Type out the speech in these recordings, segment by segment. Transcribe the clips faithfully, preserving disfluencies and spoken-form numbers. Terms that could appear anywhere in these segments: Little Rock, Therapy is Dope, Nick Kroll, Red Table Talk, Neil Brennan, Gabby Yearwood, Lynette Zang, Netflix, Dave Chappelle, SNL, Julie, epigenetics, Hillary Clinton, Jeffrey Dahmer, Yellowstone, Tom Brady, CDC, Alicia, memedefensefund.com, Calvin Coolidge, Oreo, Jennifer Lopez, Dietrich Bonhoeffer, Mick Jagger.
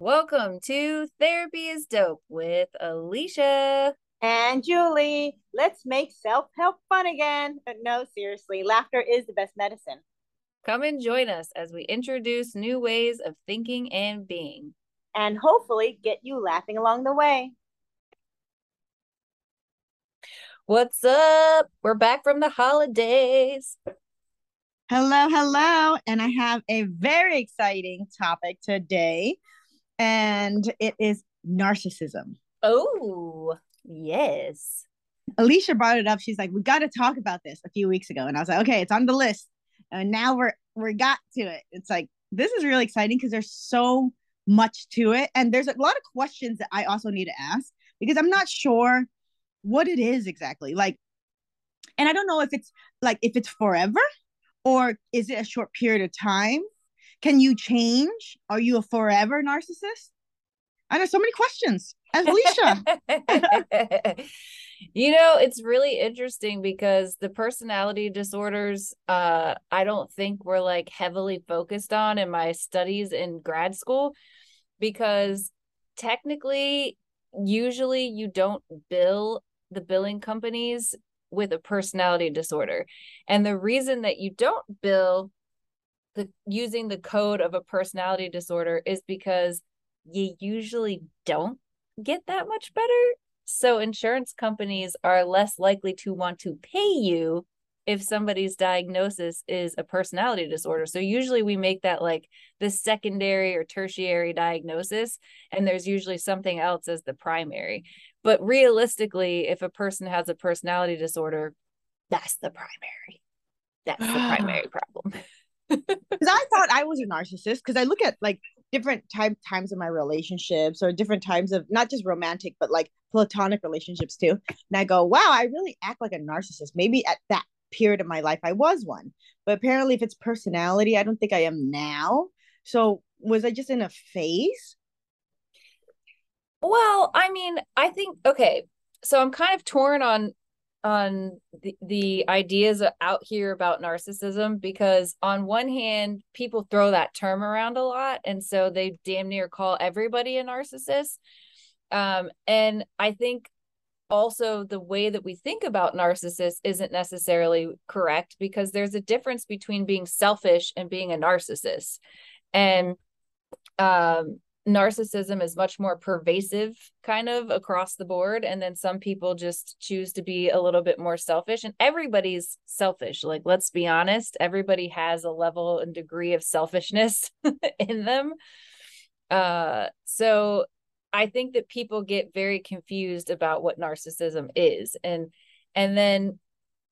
Welcome to Therapy is Dope with Alicia and Julie. Let's make self-help fun again. No, seriously, laughter is the best medicine. Come and join us as we introduce new ways of thinking and being. And hopefully get you laughing along the way. What's up? We're back from the holidays. Hello, hello. And I have a very exciting topic today. And it is narcissism. Oh, yes. Alicia brought it up. She's like, we got to talk about this a few weeks ago. And I was like, okay, it's on the list. And now we're, we got to it. It's like, this is really exciting because there's so much to it. And there's a lot of questions that I also need to ask because I'm not sure what it is exactly. Like, and I don't know if it's like, if it's forever or is it a short period of time? Can you change? Are you a forever narcissist? I know so many questions. As Alicia. You know, it's really interesting because the personality disorders, uh, I don't think were like heavily focused on in my studies in grad school, because technically, usually you don't bill the billing companies with a personality disorder. And the reason that you don't bill The, using the code of a personality disorder is because you usually don't get that much better. So insurance companies are less likely to want to pay you if somebody's diagnosis is a personality disorder. So usually we make that like the secondary or tertiary diagnosis, and there's usually something else as the primary. But realistically, if a person has a personality disorder, that's the primary. That's the primary problem. Because I thought I was a narcissist, because I look at like different time, times of my relationships or different times of not just romantic, but like platonic relationships too. And I go, wow, I really act like a narcissist. Maybe at that period of my life, I was one. But apparently if it's personality, I don't think I am now. So was I just in a phase? Well, I mean, I think, okay, so I'm kind of torn on on the, the ideas out here about narcissism, because on one hand, people throw that term around a lot. And so they damn near call everybody a narcissist. Um, and I think also the way that we think about narcissists isn't necessarily correct, because there's a difference between being selfish and being a narcissist. And um, narcissism is much more pervasive kind of across the board. And then some people just choose to be a little bit more selfish, and everybody's selfish. Like, let's be honest, everybody has a level and degree of selfishness in them. Uh, so I think that people get very confused about what narcissism is. And, and then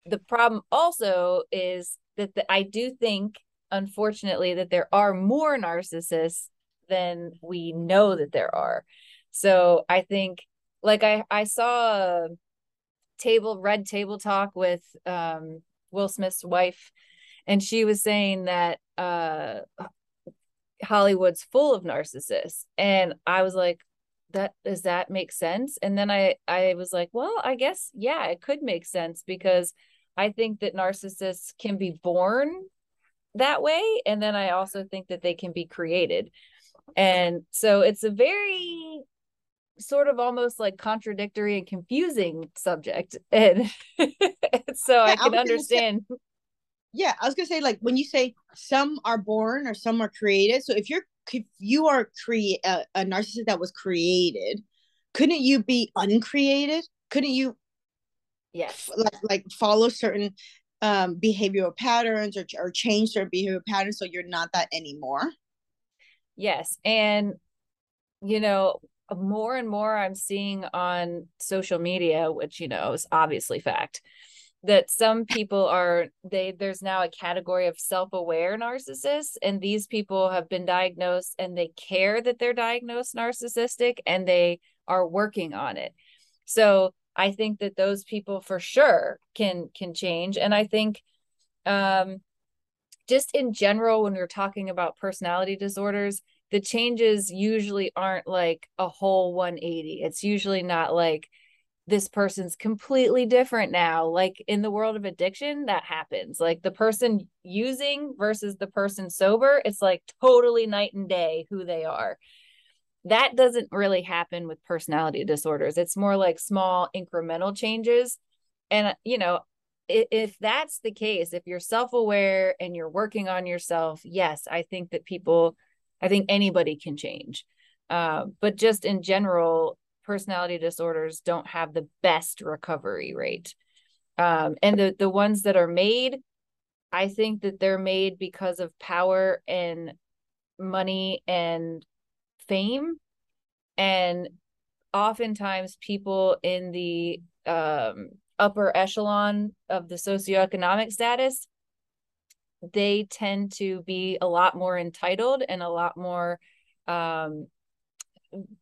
the problem also is that the, I do think, unfortunately, that there are more narcissists than we know that there are. So I think, like, I, I saw a table, Red Table Talk with um, Will Smith's wife, and she was saying that uh, Hollywood's full of narcissists. And I was like, that, does that make sense? And then I, I was like, well, I guess, yeah, it could make sense, because I think that narcissists can be born that way. And then I also think that they can be created. And so it's a very sort of almost like contradictory and confusing subject. And so I can understand. Yeah, I was going to say, like, when you say some are born or some are created. So if you're, if you are cre- a, a narcissist that was created, couldn't you be uncreated? Couldn't you yes. f- like, like follow certain um, behavioral patterns or, or change certain behavioral patterns so you're not that anymore? Yes. And, you know, more and more I'm seeing on social media, which, you know, is obviously fact, that some people are, they, there's now a category of self-aware narcissists, and these people have been diagnosed and they care that they're diagnosed narcissistic and they are working on it. So I think that those people for sure can, can change. And I think, um, just in general, when we're talking about personality disorders, the changes usually aren't like a whole one eighty. It's usually not like this person's completely different now. Like in the world of addiction, that happens. Like the person using versus the person sober, it's like totally night and day who they are. That doesn't really happen with personality disorders. It's more like small incremental changes. And, you know, if, if that's the case, if you're self-aware and you're working on yourself, yes, I think that people, I think anybody can change. Uh, but just in general, personality disorders don't have the best recovery rate. Um, and the, the ones that are made, I think that they're made because of power and money and fame. And oftentimes people in the um, upper echelon of the socioeconomic status, they tend to be a lot more entitled and a lot more um,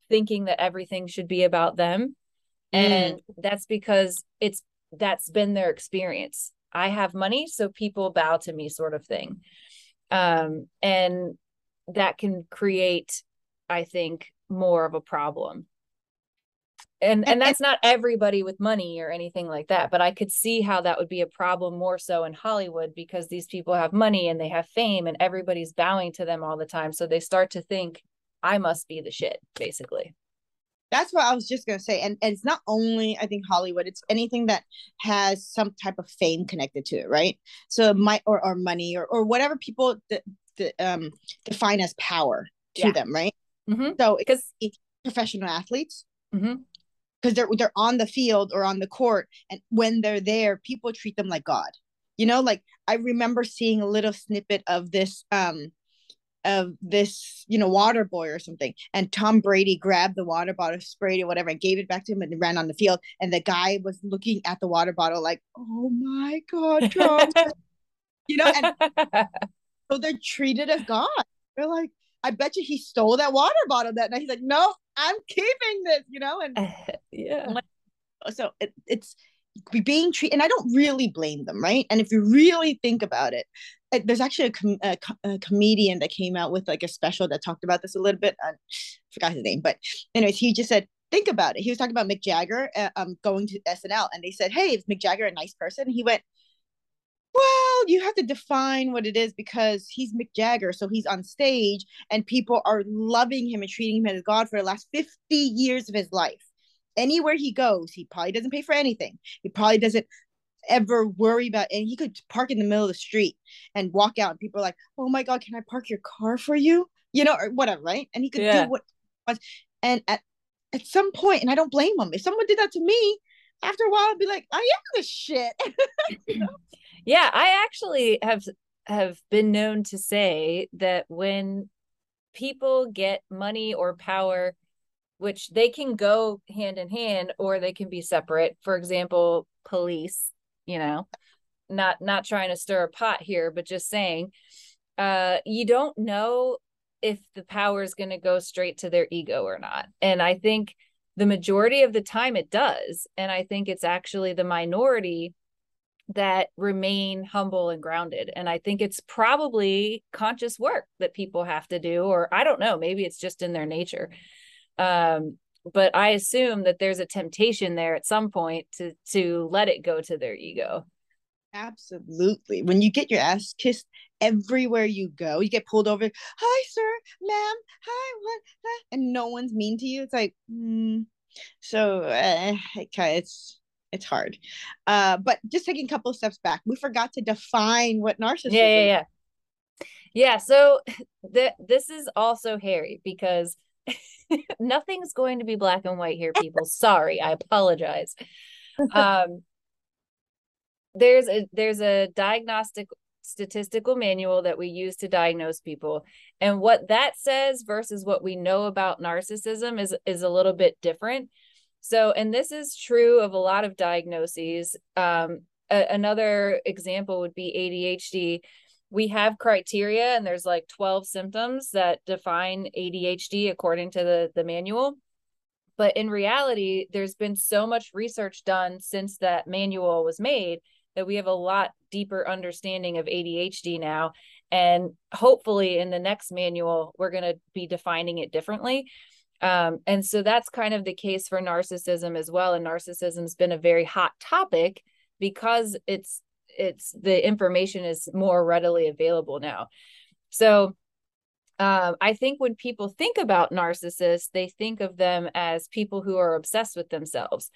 thinking that everything should be about them. Mm. And that's because it's that's been their experience. I have money, so people bow to me, sort of thing. Um, and that can create, I think, more of a problem. And and that's not everybody with money or anything like that, but I could see how that would be a problem more so in Hollywood, because these people have money and they have fame and everybody's bowing to them all the time. So they start to think, I must be the shit, basically. That's what I was just going to say. And, and it's not only, I think, Hollywood, it's anything that has some type of fame connected to it, right? So my, or, or money or, or whatever people de- de- um, define as power to yeah. them, right? Mm-hmm. So because it's, it's professional athletes, because mm-hmm. they're, they're on the field or on the court. And when they're there, people treat them like God. You know, like I remember seeing a little snippet of this um, of this, you know, water boy or something. And Tom Brady grabbed the water bottle, sprayed it, whatever, and gave it back to him and ran on the field. And the guy was looking at the water bottle like, oh my God, Tom. You know, and so they're treated as God. They're like, I bet you he stole that water bottle that night. He's like, no, I'm keeping this, you know? And yeah. So it, it's being treated, and I don't really blame them, right? And if you really think about it, there's actually a, com- a, com- a comedian that came out with like a special that talked about this a little bit. I forgot his name, but anyways, he just said, think about it. He was talking about Mick Jagger uh, um, going to S N L, and they said, hey, is Mick Jagger a nice person? And he went, well, you have to define what it is, because he's Mick Jagger. So he's on stage and people are loving him and treating him as God for the last fifty years of his life. Anywhere he goes, he probably doesn't pay for anything. He probably doesn't ever worry about, and he could park in the middle of the street and walk out and people are like, oh my God, can I park your car for you? You know, or whatever, right? And he could yeah. do what he wants. And at, at some point, and I don't blame him, if someone did that to me, after a while I'd be like, I am the shit. You know? Yeah, I actually have have been known to say that when people get money or power, which they can go hand in hand or they can be separate. For example, police. You know, not not trying to stir a pot here, but just saying, uh, you don't know if the power is going to go straight to their ego or not. And I think the majority of the time it does. And I think it's actually the minority that remain humble and grounded. And I think it's probably conscious work that people have to do, or I don't know, maybe it's just in their nature. Um But I assume that there's a temptation there at some point to to let it go to their ego. Absolutely. When you get your ass kissed everywhere you go, you get pulled over. Hi, sir, ma'am. Hi, what? Hi. And no one's mean to you. It's like, mm. so uh, it's it's hard. Uh, but just taking a couple of steps back, we forgot to define what narcissism. Yeah, yeah, yeah. Yeah. So th- this is also hairy because. Nothing's going to be black and white here, people. Sorry, I apologize. Um, there's a there's a diagnostic statistical manual that we use to diagnose people, and what that says versus what we know about narcissism is is a little bit different. So, and this is true of a lot of diagnoses. Um, a, another example would be A D H D. We have criteria and there's like twelve symptoms that define A D H D according to the, the manual. But in reality, there's been so much research done since that manual was made that we have a lot deeper understanding of A D H D now. And hopefully in the next manual, we're going to be defining it differently. Um, and so that's kind of the case for narcissism as well. And narcissism's been a very hot topic because it's it's the information is more readily available now. So Um, I think when people think about narcissists, they think of them as people who are obsessed with themselves.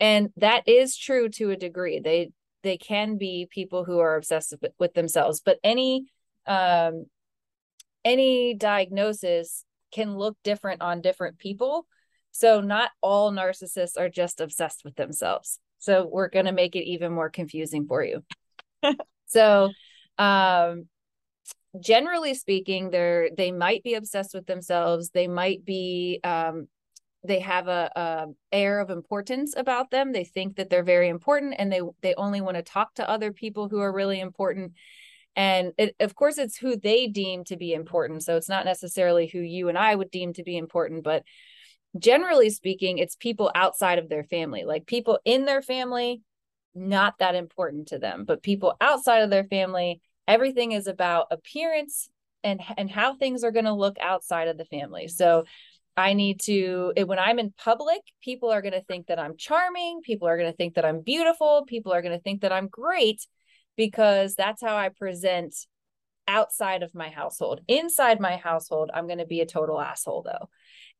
And that is true to a degree. They they can be people who are obsessed with themselves, but any um, any diagnosis can look different on different people. So not all narcissists are just obsessed with themselves. So we're going to make it even more confusing for you. So um, generally speaking, they're, they might be obsessed with themselves. They might be, um, they have a, a air of importance about them. They think that they're very important, and they, they only want to talk to other people who are really important. And it, of course, it's who they deem to be important. So it's not necessarily who you and I would deem to be important, but generally speaking, it's people outside of their family, like people in their family, not that important to them, but people outside of their family, everything is about appearance and, and how things are going to look outside of the family. So I need to, when I'm in public, people are going to think that I'm charming. People are going to think that I'm beautiful. People are going to think that I'm great, because that's how I present outside of my household. Inside my household, I'm going to be a total asshole though.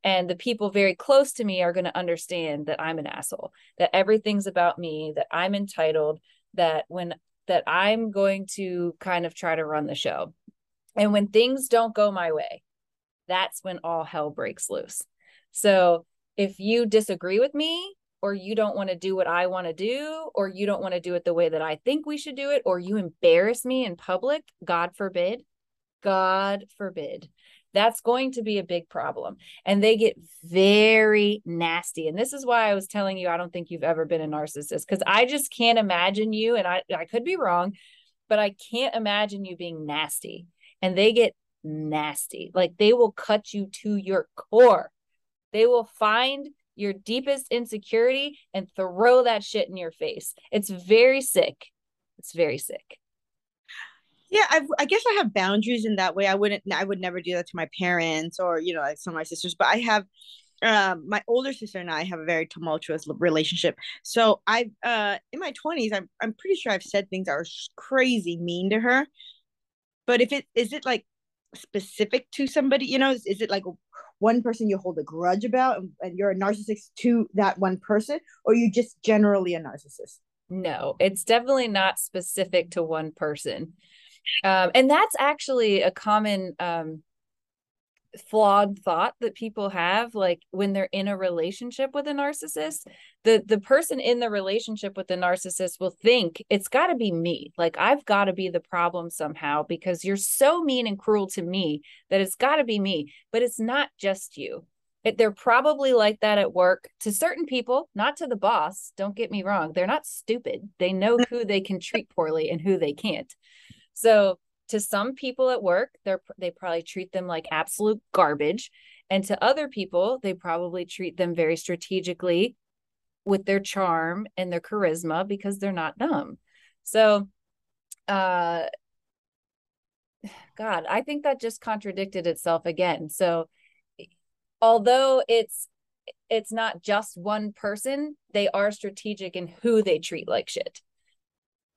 And the people very close to me are going to understand that I'm an asshole, that everything's about me, that I'm entitled, that when that I'm going to kind of try to run the show. And when things don't go my way, that's when all hell breaks loose. So if you disagree with me, or you don't want to do what I want to do, or you don't want to do it the way that I think we should do it, or you embarrass me in public, God forbid, God forbid, that's going to be a big problem. And they get very nasty. And this is why I was telling you, I don't think you've ever been a narcissist, because I just can't imagine you, and I, I could be wrong, but I can't imagine you being nasty. And they get nasty. Like, they will cut you to your core. They will find your deepest insecurity and throw that shit in your face. It's very sick. It's very sick. Yeah, I've, I guess I have boundaries in that way. I wouldn't, I would never do that to my parents or, you know, like some of my sisters, but I have, um, my older sister and I have a very tumultuous relationship. So I've, uh, in my twenties, I'm, I'm pretty sure I've said things that are crazy mean to her. But if it, is it like specific to somebody, you know, is, is it like one person you hold a grudge about, and, and you're a narcissist to that one person, or you just generally a narcissist? No, it's definitely not specific to one person. Um, and that's actually a common um, flawed thought that people have, like when they're in a relationship with a narcissist, the, the person in the relationship with the narcissist will think it's got to be me. Like, I've got to be the problem somehow, because you're so mean and cruel to me that it's got to be me. But it's not just you. It, they're probably like that at work to certain people, not to the boss. Don't get me wrong. They're not stupid. They know who they can treat poorly and who they can't. So to some people at work, they're, they probably treat them like absolute garbage. And to other people, they probably treat them very strategically with their charm and their charisma, because they're not dumb. So, uh, God, I think that just contradicted itself again. So although it's, it's not just one person, they are strategic in who they treat like shit.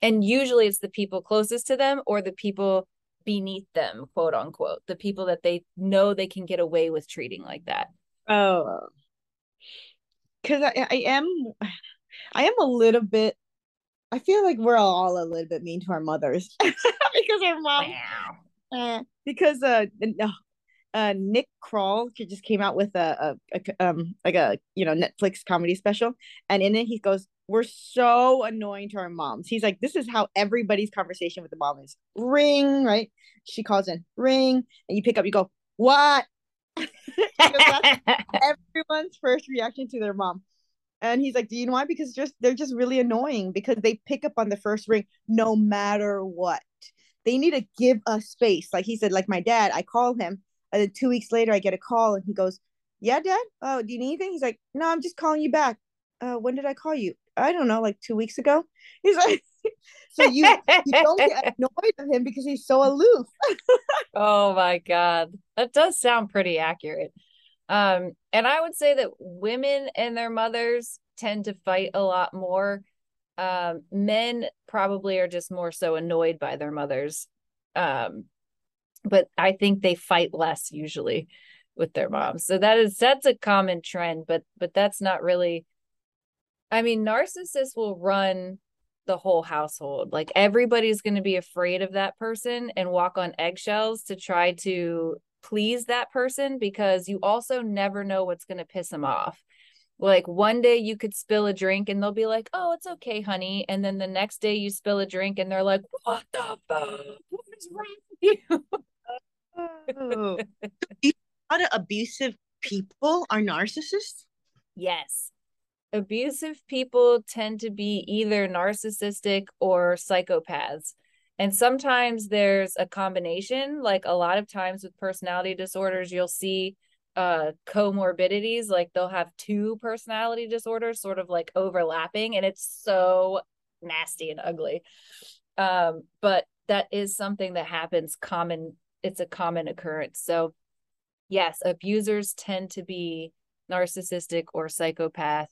And usually it's the people closest to them, or the people beneath them, quote unquote, the people that they know they can get away with treating like that. Oh, because I, I am, I am a little bit, I feel like we're all a little bit mean to our mothers because our mom, wow. uh, because uh, no, uh, Nick Kroll just came out with a, a, a um like a you know Netflix comedy special, and in it he goes, we're so annoying to our moms. He's like, this is how everybody's conversation with the mom is. Ring, right? She calls in, ring. And you pick up, you go, what? That's everyone's first reaction to their mom. And he's like, do you know why? Because just they're just really annoying, because they pick up on the first ring no matter what. They need to give us space. Like he said, like my dad, I call him. And then two weeks later, I get a call and he goes, yeah, dad? Oh, do you need anything? He's like, no, I'm just calling you back. Uh, when did I call you? I don't know, like two weeks ago. He's like, so you, you don't get annoyed at him because he's so aloof. Oh my God. That does sound pretty accurate. Um, and I would say that women and their mothers tend to fight a lot more. Um, men probably are just more so annoyed by their mothers. Um, but I think they fight less usually with their moms. So that is, that's a common trend, but, but that's not really, I mean, narcissists will run the whole household. Like, everybody's going to be afraid of that person and walk on eggshells to try to please that person, because you also never know what's going to piss them off. Like, one day you could spill a drink and they'll be like, "Oh, it's okay, honey." And then the next day you spill a drink and they're like, "What the fuck? What is wrong with you?" Oh. A lot of abusive people are narcissists? Yes. Abusive people tend to be either narcissistic or psychopaths. And sometimes there's a combination. Like, a lot of times with personality disorders, you'll see uh, comorbidities. Like, they'll have two personality disorders sort of like overlapping, and it's so nasty and ugly. Um, but that is something that happens common. It's a common occurrence. So yes, abusers tend to be narcissistic or psychopath.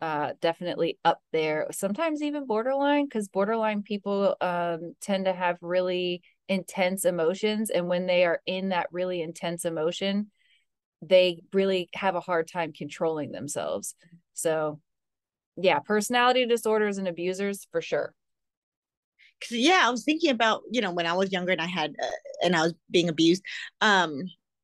Uh, definitely up there. Sometimes even borderline, because borderline people um, tend to have really intense emotions. And when they are in that really intense emotion, they really have a hard time controlling themselves. So yeah, personality disorders and abusers for sure. Cause yeah, I was thinking about, you know, when I was younger and I had, uh, and I was being abused, um,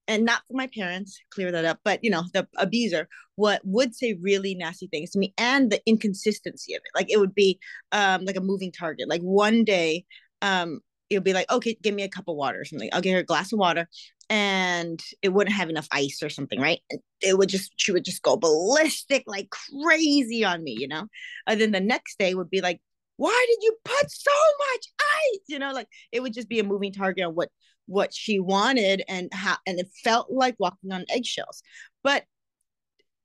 and not for my parents, clear that up, but, you know, the abuser what would say really nasty things to me, and the inconsistency of it. Like, it would be um, like a moving target. Like, one day um, it would be like, "Okay, give me a cup of water," or something. I'll get her a glass of water, and it wouldn't have enough ice or something, right? It would just, she would just go ballistic, like crazy on me, you know? And then the next day would be like, "Why did you put so much ice?" You know, like, it would just be a moving target on what, what she wanted, and how, and it felt like walking on eggshells. But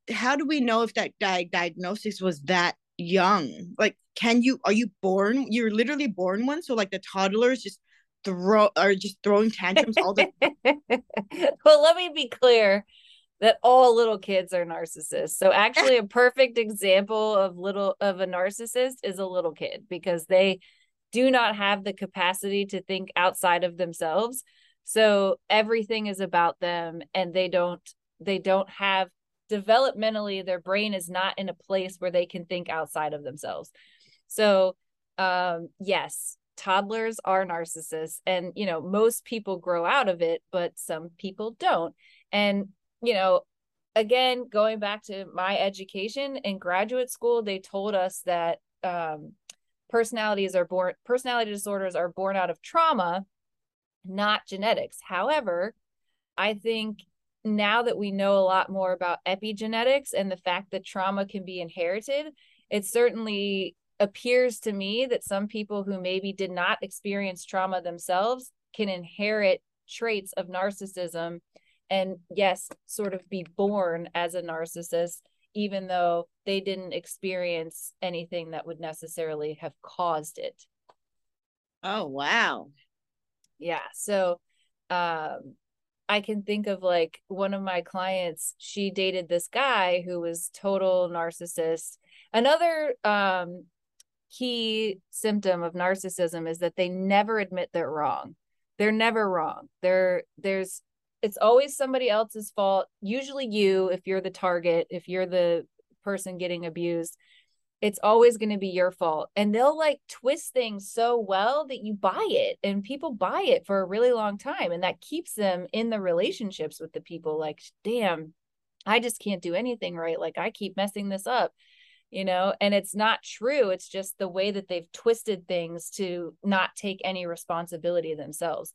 how do we know if that di- diagnosis was that young? Like, can you, are you born, you're literally born one? So like the toddlers just throw, are just throwing tantrums all the Well, let me be clear that all little kids are narcissists. So actually a perfect example of little, of a narcissist is a little kid, because they do not have the capacity to think outside of themselves. So everything is about them, and they don't, they don't have, developmentally, their brain is not in a place where they can think outside of themselves. So um, yes, toddlers are narcissists, and, you know, most people grow out of it, but some people don't. And, you know, again, going back to my education in graduate school, they told us that, um, Personalities are born, personality disorders are born out of trauma, not genetics. However, I think now that we know a lot more about epigenetics and the fact that trauma can be inherited, it certainly appears to me that some people who maybe did not experience trauma themselves can inherit traits of narcissism and, yes, sort of be born as a narcissist, even though they didn't experience anything that would necessarily have caused it. Oh, wow. Yeah. So um, I can think of, like, one of my clients, she dated this guy who was total narcissist. Another um, key symptom of narcissism is that they never admit they're wrong. They're never wrong. They're, there's, it's always somebody else's fault. Usually you, if you're the target, if you're the person getting abused, it's always going to be your fault. And they'll like twist things so well that you buy it, and people buy it for a really long time. And that keeps them in the relationships with the people. Like, damn, I just can't do anything right. Like, I keep messing this up, you know, and it's not true. It's just the way that they've twisted things to not take any responsibility themselves.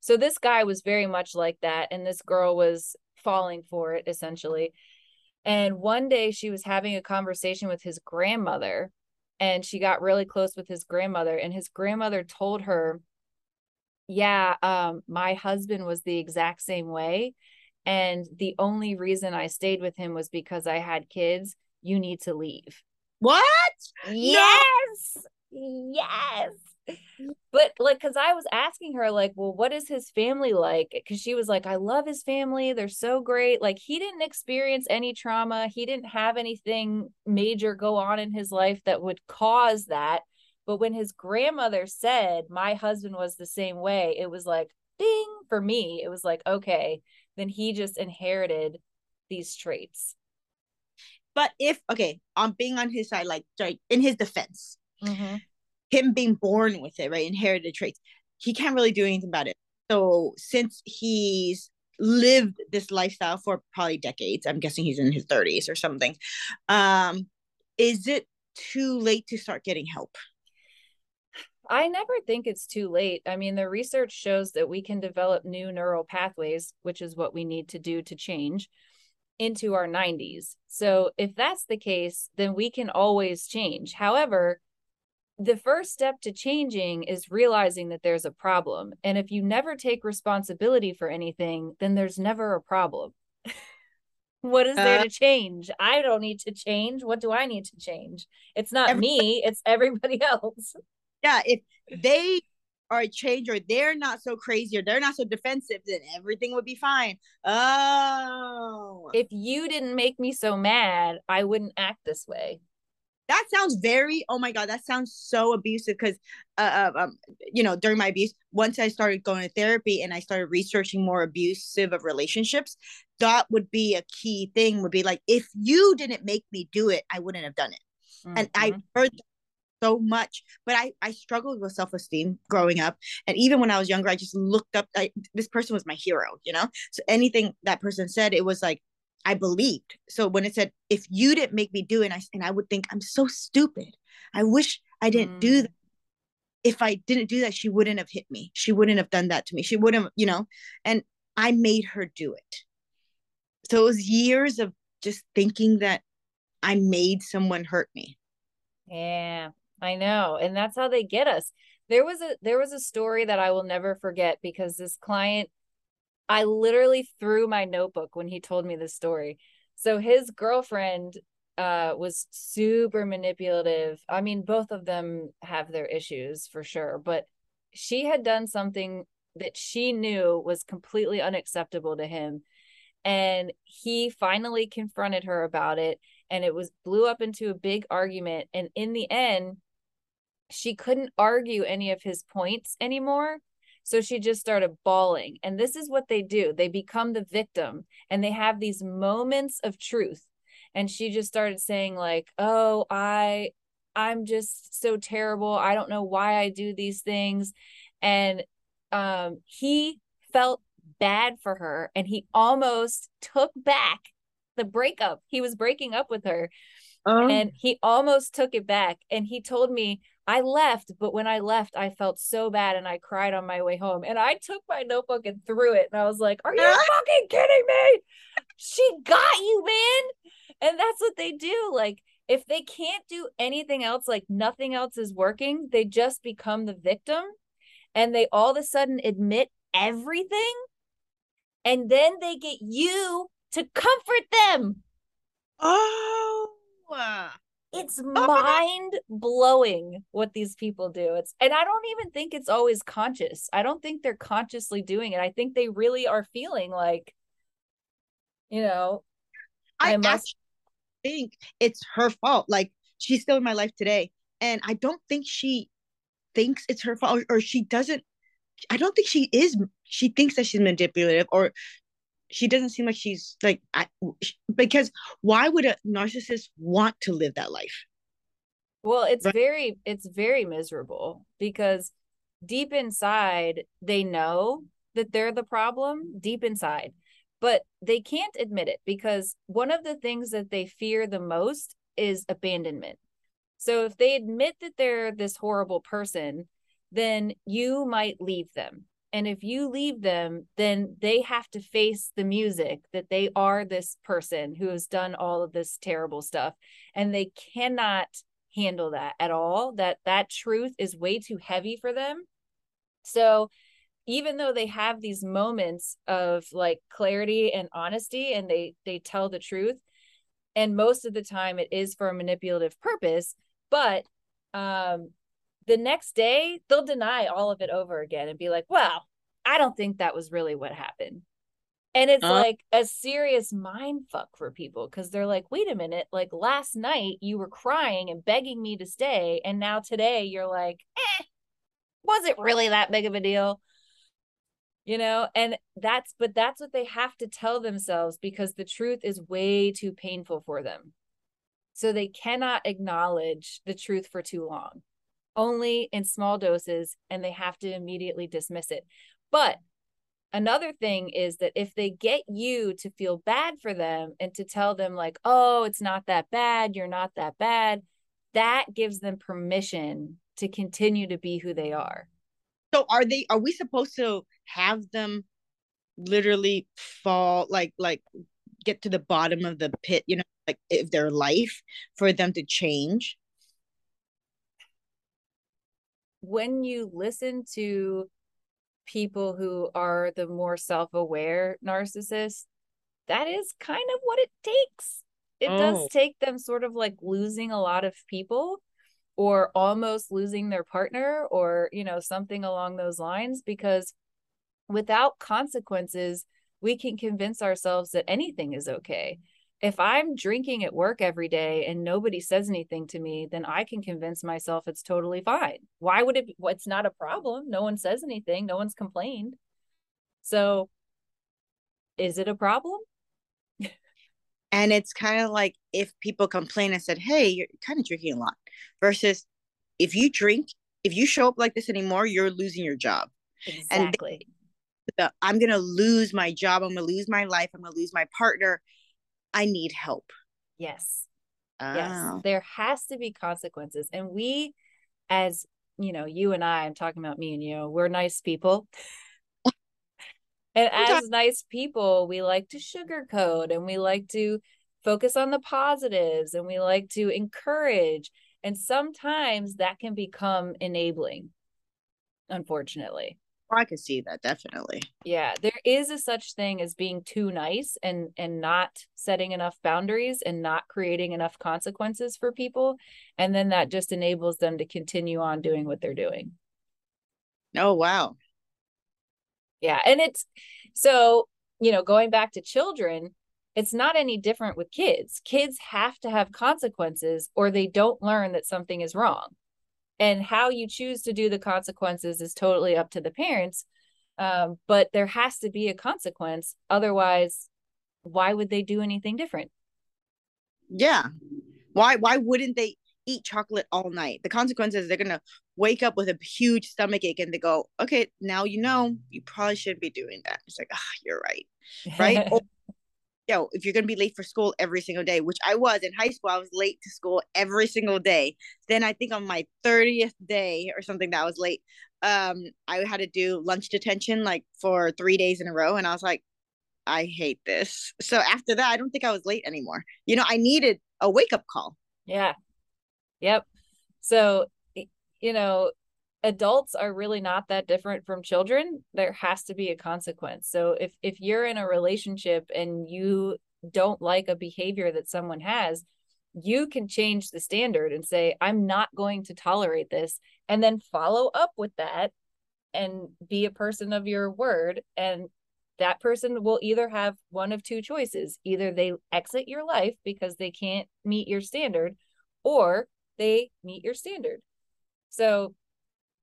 So this guy was very much like that. And this girl was falling for it, essentially. And one day she was having a conversation with his grandmother, and she got really close with his grandmother, and his grandmother told her, yeah, um, my husband was the exact same way. And the only reason I stayed with him was because I had kids. You need to leave. What? Yes. No. Yes. But like, because I was asking her, like, well, what is his family like? Because she was like, I love his family. They're so great. Like, he didn't experience any trauma. He didn't have anything major go on in his life that would cause that. But when his grandmother said, my husband was the same way, it was like, ding, for me, it was like, okay, then he just inherited these traits. But if, okay, I'm being on his side, like, like in his defense, mm-hmm. him being born with it, right, inherited traits, he can't really do anything about it. So since he's lived this lifestyle for probably decades, I'm guessing he's in his thirties or something, um, is it too late to start getting help? I never think it's too late. I mean, the research shows that we can develop new neural pathways, which is what we need to do to change, into our nineties. So if that's the case, then we can always change. However, the first step to changing is realizing that there's a problem. And if you never take responsibility for anything, then there's never a problem. What is there uh, to change? I don't need to change. What do I need to change? It's not everybody. me, it's everybody else. Yeah, if they are a change, or they're not so crazy, or they're not so defensive, then everything would be fine. Oh. If you didn't make me so mad, I wouldn't act this way. That sounds very, oh my God, that sounds so abusive. Because, uh, um, you know, during my abuse, once I started going to therapy and I started researching more abusive of relationships, that would be a key thing, would be like, if you didn't make me do it, I wouldn't have done it. Mm-hmm. And I heard that so much, but I, I struggled with self-esteem growing up. And even when I was younger, I just looked up, I, this person was my hero, you know? So anything that person said, it was like, I believed. So when it said, if you didn't make me do it, and I, and I would think, I'm so stupid. I wish I didn't mm. do that. If I didn't do that, she wouldn't have hit me. She wouldn't have done that to me. She wouldn't, you know, and I made her do it. So it was years of just thinking that I made someone hurt me. Yeah, I know. And that's how they get us. There was a, there was a story that I will never forget, because this client, I literally threw my notebook when he told me this story. So his girlfriend uh, was super manipulative. I mean, both of them have their issues for sure, but she had done something that she knew was completely unacceptable to him. And he finally confronted her about it. And it was blew up into a big argument. And in the end, she couldn't argue any of his points anymore. So she just started bawling. And this is what they do. They become the victim and they have these moments of truth. And she just started saying like, oh, I, I'm just so terrible. I don't know why I do these things. And um, he felt bad for her. And he almost took back the breakup. He was breaking up with her. Um. And he almost took it back. And he told me, I left, but when I left, I felt so bad and I cried on my way home. And I took my notebook and threw it. And I was like, are you fucking kidding me? She got you, man. And that's what they do. Like, if they can't do anything else, like nothing else is working, they just become the victim. And they all of a sudden admit everything. And then they get you to comfort them. Oh, it's mind blowing what these people do. It's, and I don't even think it's always conscious. I don't think they're consciously doing it. I think they really are feeling like, you know, I, I must think it's her fault. Like, she's still in my life today. And I don't think she thinks it's her fault, or, or she doesn't. I don't think she is. She thinks that she's manipulative, or she doesn't seem like she's like, I, because why would a narcissist want to live that life? Well, it's right? very, it's very miserable, because deep inside, they know that they're the problem deep inside, but they can't admit it, because one of the things that they fear the most is abandonment. So if they admit that they're this horrible person, then you might leave them. And if you leave them, then they have to face the music that they are this person who has done all of this terrible stuff. And they cannot handle that at all. That that truth is way too heavy for them. So even though they have these moments of like clarity and honesty, and they, they tell the truth, and most of the time it is for a manipulative purpose, but um, the next day, they'll deny all of it over again and be like, well, I don't think that was really what happened. And it's uh, like a serious mind fuck for people, because they're like, wait a minute, like last night you were crying and begging me to stay. And now today you're like, eh, was it really that big of a deal? you know, and that's, but that's what they have to tell themselves because the truth is way too painful for them. So they cannot acknowledge the truth for too long, only in small doses, and they have to immediately dismiss it. But another thing is that if they get you to feel bad for them and to tell them like, oh, it's not that bad, you're not that bad, that gives them permission to continue to be who they are. So are they, are we supposed to have them literally fall, like, like get to the bottom of the pit, you know, like if their life, for them to change? When you listen to people who are the more self-aware narcissists, that is kind of what it takes. It oh. does take them sort of like losing a lot of people or almost losing their partner or, you know, something along those lines, because without consequences, we can convince ourselves that anything is okay. If I'm drinking at work every day and nobody says anything to me, then I can convince myself it's totally fine. Why would it be? Well, it's not a problem. No one says anything. No one's complained. So is it a problem? And it's kind of like if people complain and said, hey, you're kind of drinking a lot, versus if you drink, if you show up like this anymore, you're losing your job. Exactly. And I'm going to lose my job. I'm going to lose my life. I'm going to lose my partner. I need help. Yes. Oh. Yes. There has to be consequences. And we, as you know, you and I, I'm talking about me and you, we're nice people. And as nice people, we like to sugarcoat and we like to focus on the positives and we like to encourage. And sometimes that can become enabling, unfortunately. Well, I can see that, definitely. Yeah, there is a such thing as being too nice and and not setting enough boundaries and not creating enough consequences for people. And then that just enables them to continue on doing what they're doing. Oh, wow. Yeah. And it's so, you know, going back to children, it's not any different with kids. Kids have to have consequences or they don't learn that something is wrong. And how you choose to do the consequences is totally up to the parents. Um, but there has to be a consequence. Otherwise, why would they do anything different? Yeah. Why, why wouldn't they eat chocolate all night? The consequence is they're going to wake up with a huge stomach ache and they go, okay, now, you know, you probably shouldn't be doing that. It's like, ah, oh, you're right. Right. Or, you know, if you're going to be late for school every single day, which I was in high school, I was late to school every single day. Then I think on my thirtieth day or something that I was late, um, I had to do lunch detention like for three days in a row. And I was like, I hate this. So after that, I don't think I was late anymore. You know, I needed a wake up call. Yeah. Yep. So, you know, adults are really not that different from children. There has to be a consequence. So if, if you're in a relationship and you don't like a behavior that someone has, you can change the standard and say, I'm not going to tolerate this. And then follow up with that and be a person of your word. And that person will either have one of two choices. Either they exit your life because they can't meet your standard, or they meet your standard. So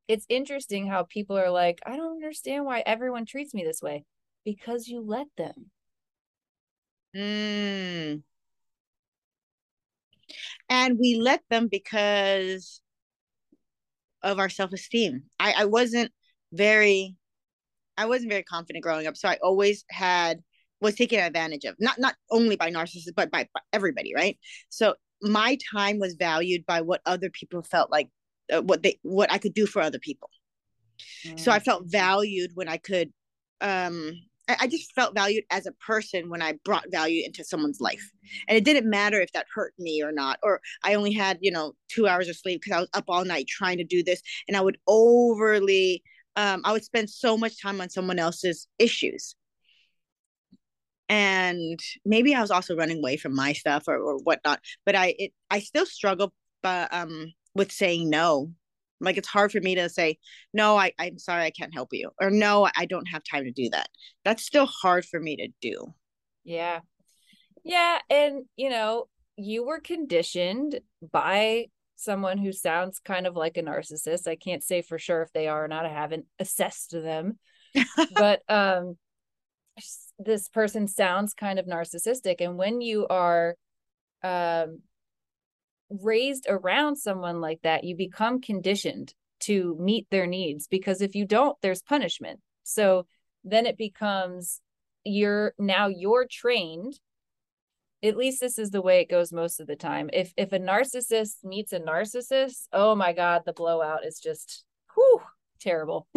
it's interesting how people are like, I don't understand why everyone treats me this way. Because you let them. Mm. And we let them because of our self-esteem. I, I wasn't very, I wasn't very confident growing up. So I always had, was taken advantage of, not, not only by narcissists, but by, by everybody, right? So my time was valued by what other people felt like, uh, what they, what I could do for other people. Mm. So I felt valued when I could, um, I, I just felt valued as a person when I brought value into someone's life. And it didn't matter if that hurt me or not, or I only had, you know, two hours of sleep because I was up all night trying to do this. And I would overly, um, I would spend so much time on someone else's issues. And maybe I was also running away from my stuff or, or whatnot, but I, it, I still struggle, but, um, with saying no. Like, it's hard for me to say, no, I, I'm sorry, I can't help you. Or no, I don't have time to do that. That's still hard for me to do. Yeah. Yeah. And you know, you were conditioned by someone who sounds kind of like a narcissist. I can't say for sure if they are or not. I haven't assessed them, But um, this person sounds kind of narcissistic. And when you are um, raised around someone like that, you become conditioned to meet their needs, because if you don't, there's punishment. So then it becomes you're now you're trained. At least this is the way it goes most of the time. If if a narcissist meets a narcissist, oh my God, the blowout is just whew, terrible.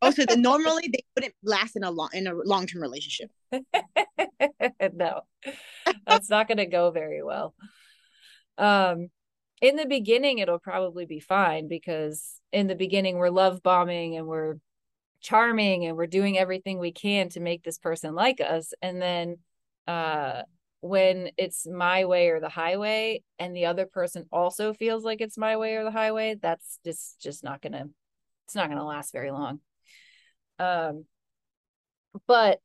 Oh, so the, normally they wouldn't last in a long in a long term relationship. No, that's not going to go very well. Um, in the beginning, it'll probably be fine, because in the beginning we're love bombing and we're charming and we're doing everything we can to make this person like us. And then uh, when it's my way or the highway, and the other person also feels like it's my way or the highway, that's just just not gonna it's not gonna last very long. Um, but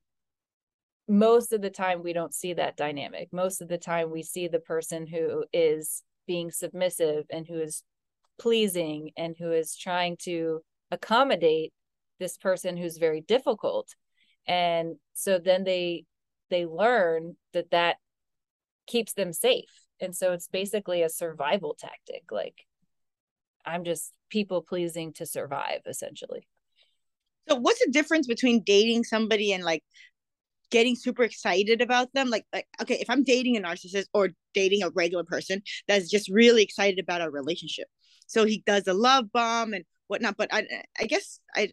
most of the time we don't see that dynamic. Most of the time we see the person who is being submissive and who is pleasing and who is trying to accommodate this person who's very difficult. And so then they they learn that that keeps them safe. And so it's basically a survival tactic. Like, I'm just people pleasing to survive, essentially. So what's the difference between dating somebody and like getting super excited about them? Like, like, okay, if I'm dating a narcissist or dating a regular person that's just really excited about our relationship, so he does a love bomb and whatnot, but I I guess I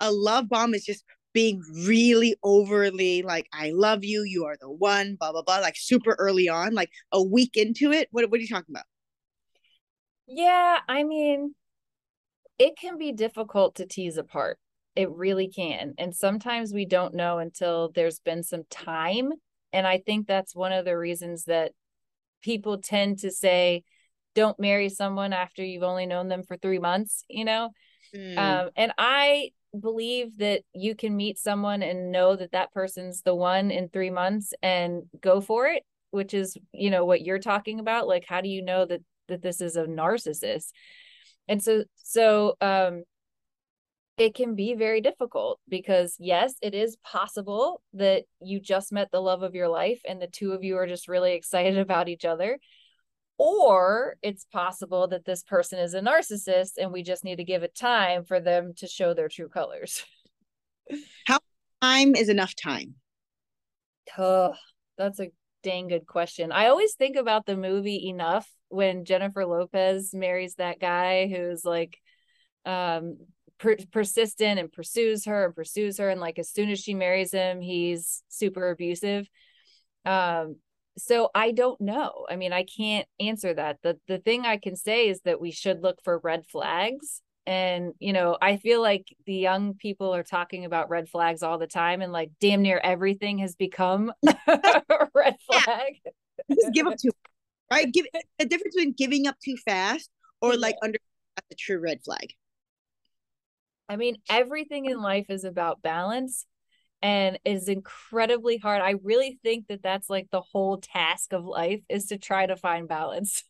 a love bomb is just being really overly like, I love you, you are the one, blah blah blah, like super early on, like a week into it. What what are you talking about? Yeah, I mean, it can be difficult to tease apart. It really can. And sometimes we don't know until there's been some time. And I think that's one of the reasons that people tend to say, don't marry someone after you've only known them for three months, you know? Mm. Um, and I believe that you can meet someone and know that that person's the one in three months and go for it, which is, you know, what you're talking about. Like, how do you know that, that this is a narcissist? And so, so, um, it can be very difficult, because yes, it is possible that you just met the love of your life and the two of you are just really excited about each other. Or it's possible that this person is a narcissist and we just need to give it time for them to show their true colors. How time is enough time? Oh, that's a dang good question. I always think about the movie Enough, when Jennifer Lopez marries that guy who's like um, per- persistent and pursues her and pursues her. And like, as soon as she marries him, he's super abusive. Um, So I don't know. I mean, I can't answer that. The the thing I can say is that we should look for red flags. And, you know, I feel like the young people are talking about red flags all the time, and like damn near everything has become a red flag. Yeah. Just give up too, right? Give the difference between giving up too fast or like yeah. under the true red flag. I mean, everything in life is about balance. And it is incredibly hard. I really think that that's like the whole task of life, is to try to find balance.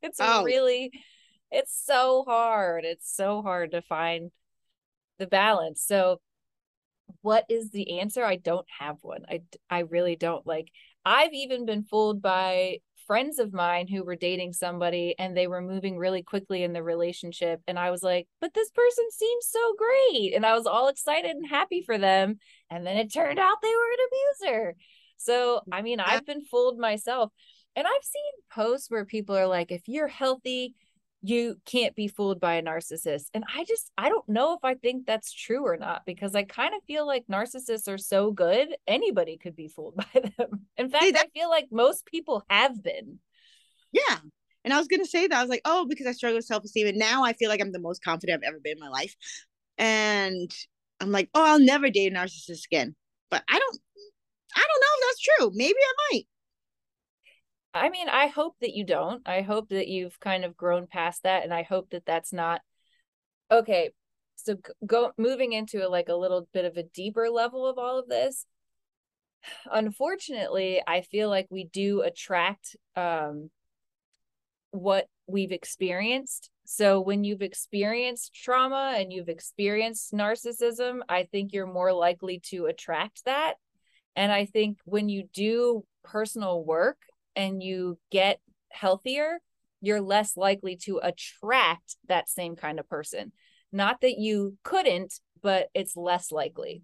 It's oh. really, it's so hard. It's so hard to find the balance. So what is the answer? I don't have one. I, I really don't. Like, I've even been fooled by friends of mine who were dating somebody and they were moving really quickly in the relationship, and I was like, but this person seems so great, and I was all excited and happy for them, and then it turned out they were an abuser. So I mean, I've been fooled myself. And I've seen posts where people are like, if you're healthy, you can't be fooled by a narcissist. And I just I don't know if I think that's true or not, because I kind of feel like narcissists are so good, anybody could be fooled by them. In fact, See, that- I feel like most people have been. Yeah. And I was going to say that. I was like, oh, because I struggle with self-esteem, and now I feel like I'm the most confident I've ever been in my life. And I'm like, oh, I'll never date a narcissist again. But I don't I don't know if that's true. Maybe I might. I mean, I hope that you don't. I hope that you've kind of grown past that. And I hope that that's not okay. So go moving into like a little bit of a deeper level of all of this. Unfortunately, I feel like we do attract um, what we've experienced. So when you've experienced trauma and you've experienced narcissism, I think you're more likely to attract that. And I think when you do personal work and you get healthier, you're less likely to attract that same kind of person. Not that you couldn't, but it's less likely.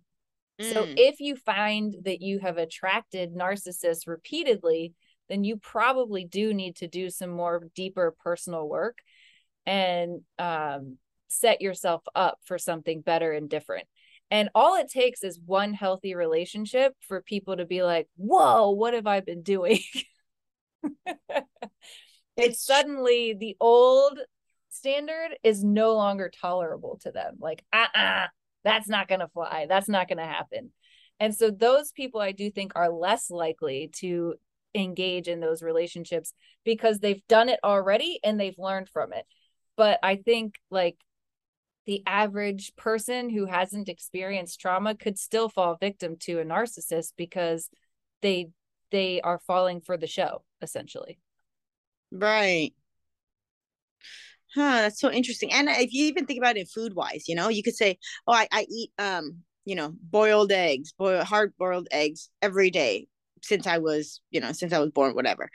Mm. So if you find that you have attracted narcissists repeatedly, then you probably do need to do some more deeper personal work and um, set yourself up for something better and different. And all it takes is one healthy relationship for people to be like, whoa, what have I been doing? It's suddenly the old standard is no longer tolerable to them. Like, uh-uh, that's not going to fly. That's not going to happen. And so those people I do think are less likely to engage in those relationships because they've done it already and they've learned from it. But I think like the average person who hasn't experienced trauma could still fall victim to a narcissist because they they are falling for the show, essentially. Right. Huh, that's so interesting. And if you even think about it food wise, you know, you could say, oh, I, I eat, um, you know, boiled eggs, boil, hard boiled eggs every day since I was, you know, since I was born, whatever,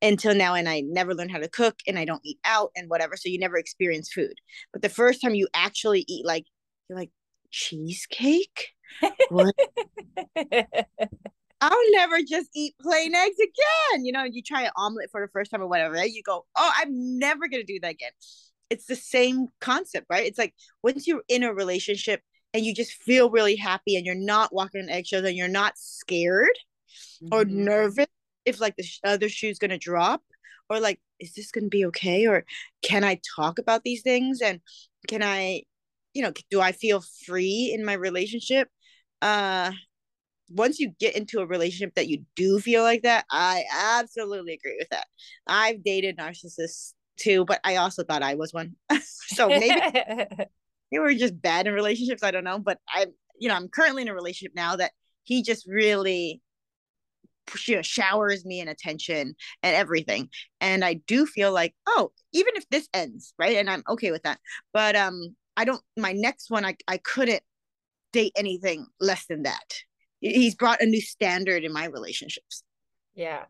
until now. And I never learned how to cook and I don't eat out and whatever. So you never experience food. But the first time you actually eat, like, you're like, cheesecake? What? I'll never just eat plain eggs again. You know, you try an omelet for the first time or whatever, right? You go, oh, I'm never going to do that again. It's the same concept, right? It's like once you're in a relationship and you just feel really happy and you're not walking on eggshells and you're not scared mm-hmm. or nervous if like the other shoe's going to drop or like, is this going to be okay? Or can I talk about these things? And can I, you know, do I feel free in my relationship? Uh, Once you get into a relationship that you do feel like that, I absolutely agree with that. I've dated narcissists too, but I also thought I was one. So maybe they were just bad in relationships. I don't know. But I, you know, I'm currently in a relationship now that he just really, you know, showers me in attention and everything. And I do feel like, oh, even if this ends, right? And I'm okay with that. But um, I don't, my next one, I, I couldn't date anything less than that. He's brought a new standard in my relationships. Yeah.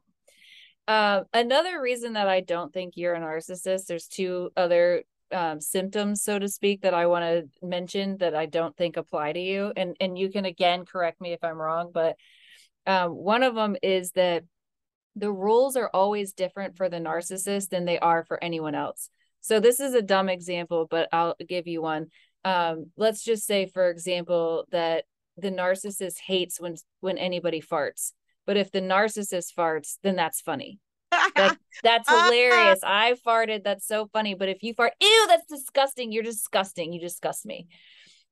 Uh, another reason that I don't think you're a narcissist, there's two other um, symptoms, so to speak, that I want to mention that I don't think apply to you. And, and you can, again, correct me if I'm wrong, but um, one of them is that the rules are always different for the narcissist than they are for anyone else. So this is a dumb example, but I'll give you one. Um, let's just say, for example, that the narcissist hates when when anybody farts, but if the narcissist farts, then that's funny. Like, that's hilarious. I farted. That's so funny. But if you fart, ew, that's disgusting. You're disgusting. You disgust me.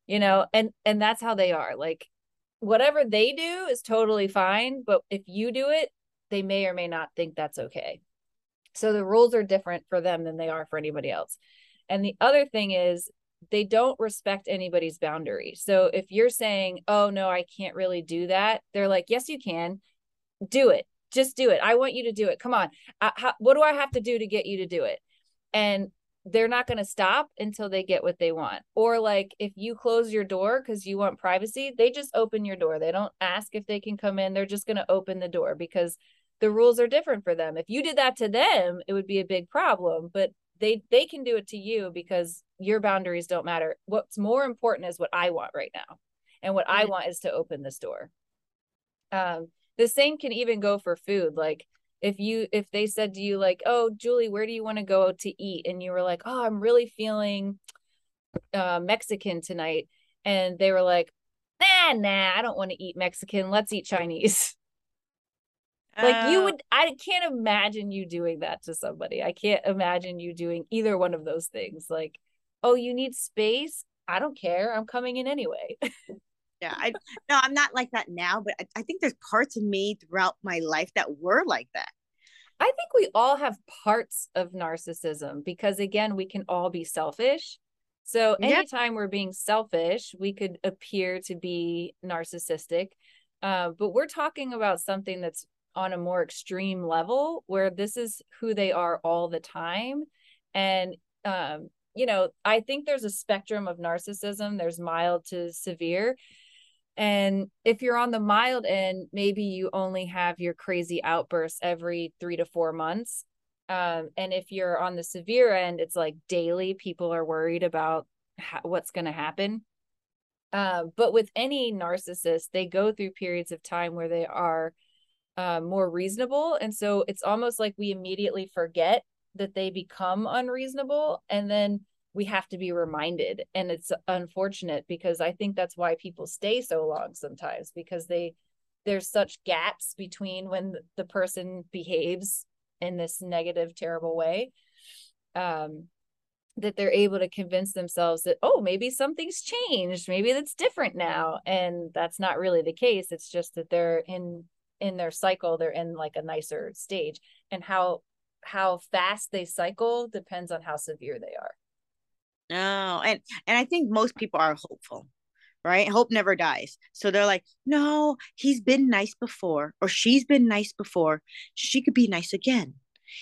You know, and and that's how they are. Like, whatever they do is totally fine, but if you do it, they may or may not think that's okay. So the rules are different for them than they are for anybody else. And the other thing is, they don't respect anybody's boundary. So if you're saying, oh no, I can't really do that, they're like, yes, you can do it. Just do it. I want you to do it. Come on. I, how, what do I have to do to get you to do it? And they're not going to stop until they get what they want. Or like if you close your door because you want privacy, they just open your door. They don't ask if they can come in. They're just going to open the door because the rules are different for them. If you did that to them, it would be a big problem, but They they can do it to you because your boundaries don't matter. What's more important is what I want right now. And what I want is to open this door. Um, the same can even go for food. Like if you if they said to you like, oh, Julie, where do you want to go to eat? And you were like, oh, I'm really feeling uh, Mexican tonight. And they were like, nah, nah, I don't want to eat Mexican. Let's eat Chinese. Like you would, I can't imagine you doing that to somebody. I can't imagine you doing either one of those things. Like, oh, you need space? I don't care. I'm coming in anyway. Yeah, I no, I'm not like that now, but I, I think there's parts of me throughout my life that were like that. I think we all have parts of narcissism because again, we can all be selfish. So anytime yeah. we're being selfish, we could appear to be narcissistic. Uh, but we're talking about something that's on a more extreme level where this is who they are all the time. And um, you know, I think there's a spectrum of narcissism. There's mild to severe. And if you're on the mild end, maybe you only have your crazy outbursts every three to four months. Um, and if you're on the severe end, it's like daily, people are worried about ha- what's going to happen. Uh, but with any narcissist, they go through periods of time where they are uh, more reasonable. And so it's almost like we immediately forget that they become unreasonable, and then we have to be reminded. And it's unfortunate, because I think that's why people stay so long sometimes, because they there's such gaps between when the person behaves in this negative, terrible way, um, that they're able to convince themselves that, oh, maybe something's changed. Maybe that's different now. And that's not really the case. It's just that they're in, in their cycle, they're in like a nicer stage, and how, how fast they cycle depends on how severe they are. No. And, and I think most people are hopeful, right? Hope never dies. So they're like, no, he's been nice before, or she's been nice before. She could be nice again.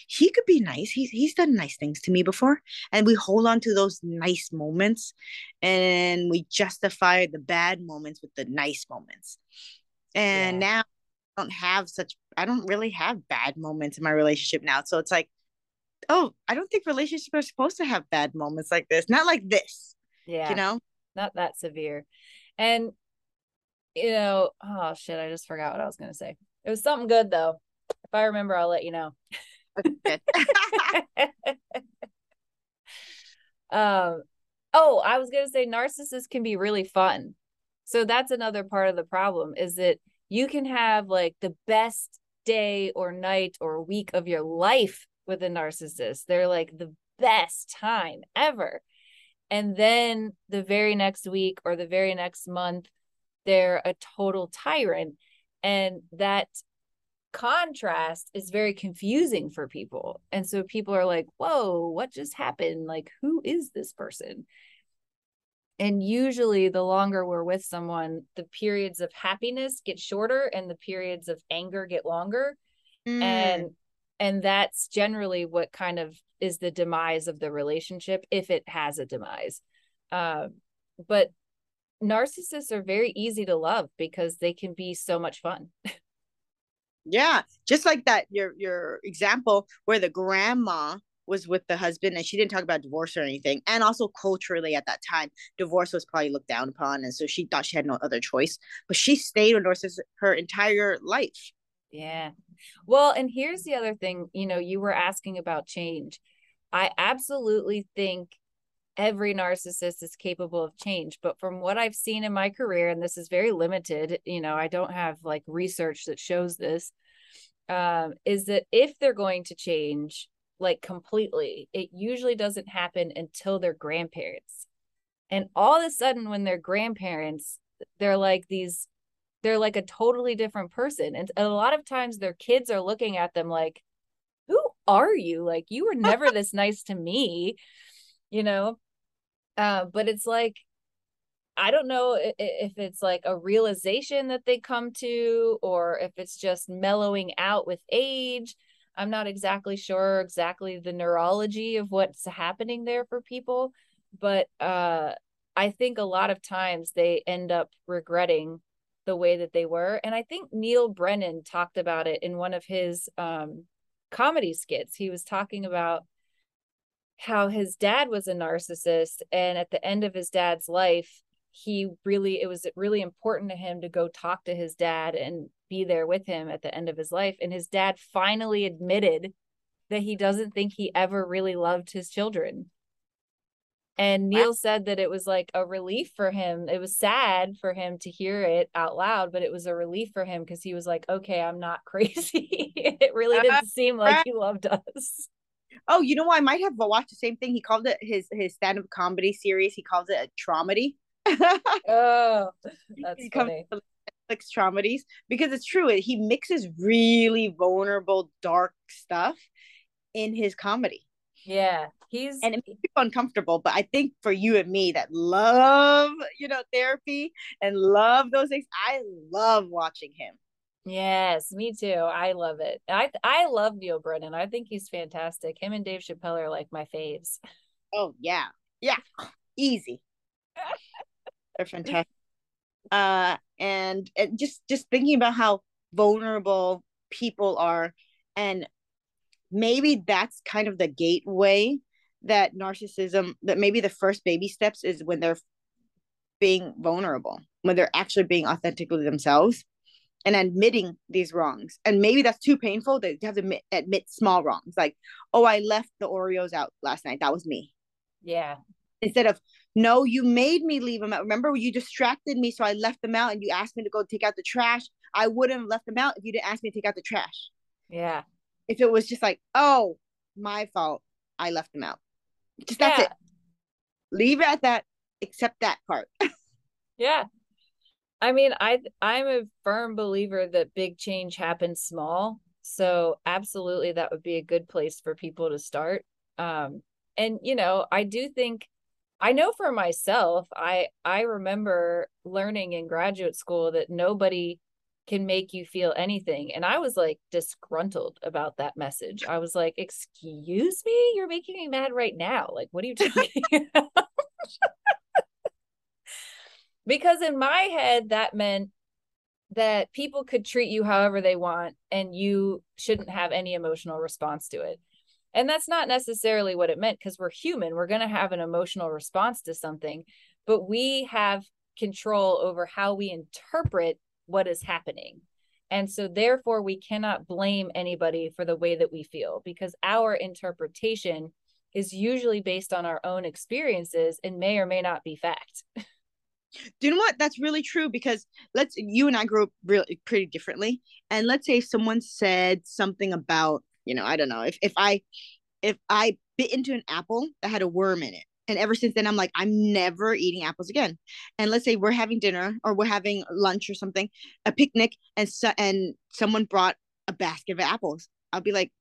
He could be nice. He's, he's done nice things to me before. And we hold on to those nice moments, and we justify the bad moments with the nice moments. And yeah. now I don't have such, I don't really have bad moments in my relationship now. So it's like, oh, I don't think relationships are supposed to have bad moments like this. Not like this. Yeah. You know? Not that severe. And, you know, oh shit, I just forgot what I was going to say. It was something good though. If I remember, I'll let you know. um, oh, I was going to say narcissists can be really fun. So that's another part of the problem, is that you can have like the best day or night or week of your life with a narcissist. They're like the best time ever. And then the very next week or the very next month, they're a total tyrant. And that contrast is very confusing for people. And so people are like, whoa, what just happened? Like, who is this person? And usually the longer we're with someone, the periods of happiness get shorter and the periods of anger get longer. Mm. And And that's generally what kind of is the demise of the relationship, if it has a demise. Uh, but narcissists are very easy to love because they can be so much fun. Yeah. Just like that, your your example where the grandma was with the husband and she didn't talk about divorce or anything. And also culturally at that time, divorce was probably looked down upon. And so she thought she had no other choice, but she stayed with narcissists her entire life. Yeah. Well, and here's the other thing, you know, you were asking about change. I absolutely think every narcissist is capable of change, but from what I've seen in my career, and this is very limited, you know, I don't have like research that shows this, um, is that if they're going to change like completely, it usually doesn't happen until they're grandparents. And all of a sudden when they're grandparents, they're like these they're like a totally different person. And a lot of times their kids are looking at them like, who are you? Like, you were never this nice to me, you know? Uh, but it's like, I don't know if, if it's like a realization that they come to, or if it's just mellowing out with age. I'm not exactly sure exactly the neurology of what's happening there for people. But uh, I think a lot of times they end up regretting the way that they were. And I think Neil Brennan talked about it in one of his um, comedy skits. He was talking about how his dad was a narcissist. And at the end of his dad's life, he really, it was really important to him to go talk to his dad and be there with him at the end of his life. And his dad finally admitted that he doesn't think he ever really loved his children. And Neil said that it was like a relief for him. It was sad for him to hear it out loud, but it was a relief for him because he was like, okay, I'm not crazy. It really didn't seem like he loved us. Oh, you know what? I might have watched the same thing. He called it his, his stand-up comedy series. He calls it a traumedy. Oh, that's funny. Netflix traumedies, because it's true. He mixes really vulnerable, dark stuff in his comedy. Yeah, he's and it makes people uncomfortable, but I think for you and me that love, you know, therapy and love those things, I love watching him. Yes, me too. I love it. I I love Neil Brennan. I think he's fantastic. Him and Dave Chappelle are like my faves. Oh yeah, Yeah, easy. They're fantastic. Uh, and, and just just thinking about how vulnerable people are, and maybe that's kind of the gateway that narcissism, that maybe the first baby steps is when they're being vulnerable, when they're actually being authentically themselves and admitting these wrongs. And maybe that's too painful. They have to admit, admit small wrongs. Like, oh, I left the Oreos out last night. That was me. Yeah. Instead of, no, you made me leave them out. Remember, you distracted me, so I left them out, and you asked me to go take out the trash. I wouldn't have left them out if you didn't ask me to take out the trash. Yeah. If it was just like, oh, my fault, I left them out. Just yeah. That's it. Leave it at that. Accept that part. Yeah. I mean, I, I'm a firm believer that big change happens small. So absolutely, that would be a good place for people to start. Um, and, you know, I do think, I know for myself, I, I remember learning in graduate school that nobody can make you feel anything. And I was like disgruntled about that message. I was like, excuse me, you're making me mad right now. Like, what are you talking about? Because in my head, that meant that people could treat you however they want, and you shouldn't have any emotional response to it. And that's not necessarily what it meant, because we're human. We're going to have an emotional response to something, but we have control over how we interpret what is happening. And so therefore, we cannot blame anybody for the way that we feel, because our interpretation is usually based on our own experiences and may or may not be fact. Do you know what? That's really true, because let's, you and I grew up really pretty differently. And let's say someone said something about, you know, I don't know, if, if I, if I bit into an apple that had a worm in it, and ever since then, I'm like, I'm never eating apples again. And let's say we're having dinner, or we're having lunch or something, a picnic, and so, and someone brought a basket of apples. I'll be like,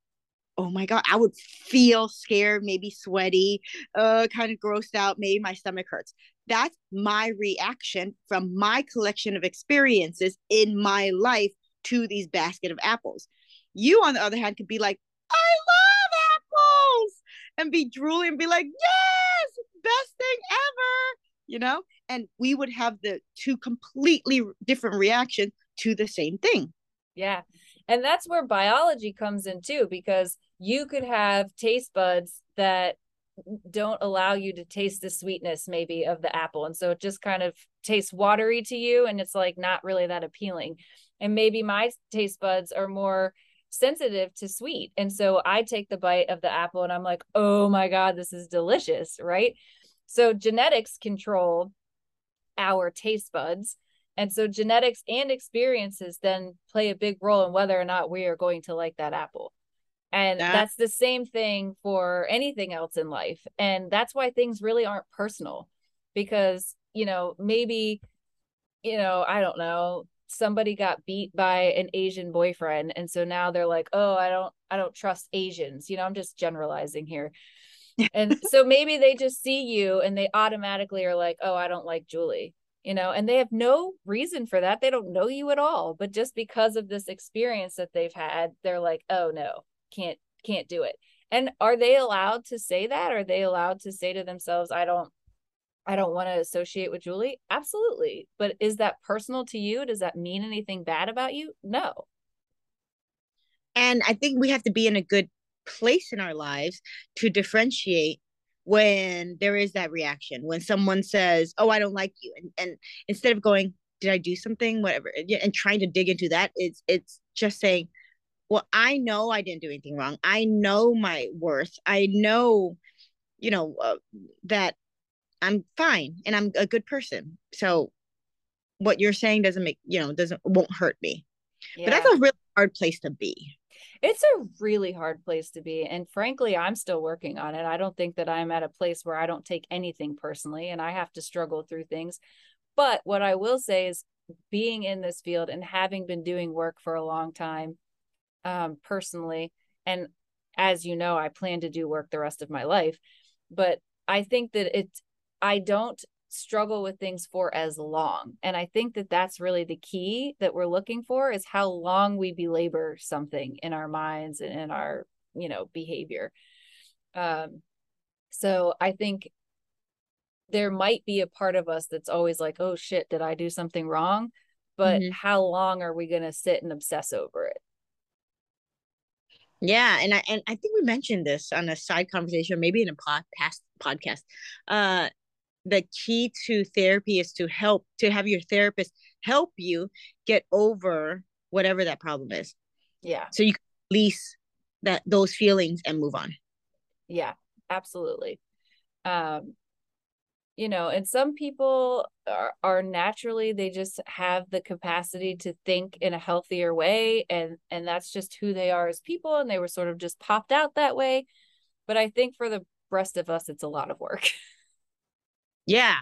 oh my God, I would feel scared, maybe sweaty, uh, kind of grossed out. Maybe my stomach hurts. That's my reaction from my collection of experiences in my life to these basket of apples. You, on the other hand, could be like, I love apples, and be drooling and be like, yes, best thing ever, you know? And we would have the two completely different reactions to the same thing. Yeah. And that's where biology comes in too, because you could have taste buds that don't allow you to taste the sweetness maybe of the apple. And so it just kind of tastes watery to you, and it's like not really that appealing. And maybe my taste buds are more sensitive to sweet. And so I take the bite of the apple and I'm like, oh my God, this is delicious, right? So genetics control our taste buds. And so genetics and experiences then play a big role in whether or not we are going to like that apple. And that, that's the same thing for anything else in life. And that's why things really aren't personal, because, you know, maybe, you know, I don't know, somebody got beat by an Asian boyfriend. And so now they're like, oh, I don't, I don't trust Asians. You know, I'm just generalizing here. And so maybe they just see you and they automatically are like, oh, I don't like Julie, you know, and they have no reason for that. They don't know you at all. But just because of this experience that they've had, they're like, oh no, can't, can't do it. And are they allowed to say that? Are they allowed to say to themselves, I don't, I don't want to associate with Julie? Absolutely. But is that personal to you? Does that mean anything bad about you? No. And I think we have to be in a good place in our lives to differentiate when there is that reaction, when someone says, oh, I don't like you. And, and instead of going, did I do something, whatever, and trying to dig into that, it's, it's just saying, well, I know I didn't do anything wrong. I know my worth. I know, you know, uh, that I'm fine and I'm a good person. So what you're saying doesn't make, you know, doesn't, won't hurt me. Yeah. But that's a really hard place to be. It's a really hard place to be. And frankly, I'm still working on it. I don't think that I'm at a place where I don't take anything personally, and I have to struggle through things. But what I will say is, being in this field and having been doing work for a long time, um, personally, and as you know, I plan to do work the rest of my life, but I think that it's, I don't struggle with things for as long. And I think that that's really the key that we're looking for, is how long we belabor something in our minds and in our, you know, behavior. Um, so I think there might be a part of us that's always like, oh shit, did I do something wrong? But mm-hmm. how long are we going to sit and obsess over it? Yeah. And I, and I think we mentioned this on a side conversation, maybe in a pod, past podcast. Uh, the key to therapy is to help, to have your therapist help you get over whatever that problem is. Yeah. So you can release that, those feelings, and move on. Yeah, absolutely. Um, You know, and some people are, are naturally, they just have the capacity to think in a healthier way. And, and that's just who they are as people. And they were sort of just popped out that way. But I think for the rest of us, it's a lot of work. Yeah.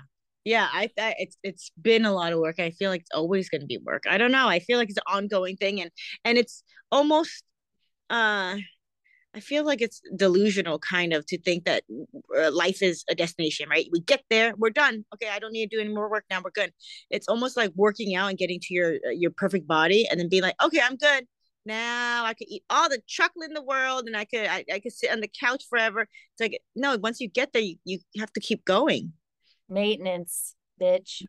Yeah. I, I it's, it's been a lot of work. I feel like it's always going to be work. I don't know. I feel like it's an ongoing thing. And, and it's almost, uh, I feel like it's delusional kind of to think that life is a destination, right? We get there, we're done. Okay, I don't need to do any more work now, we're good. It's almost like working out and getting to your your perfect body and then being like, okay, I'm good. Now I could eat all the chocolate in the world and I could I, I could sit on the couch forever. It's like, no, once you get there, you, you have to keep going. Maintenance, bitch.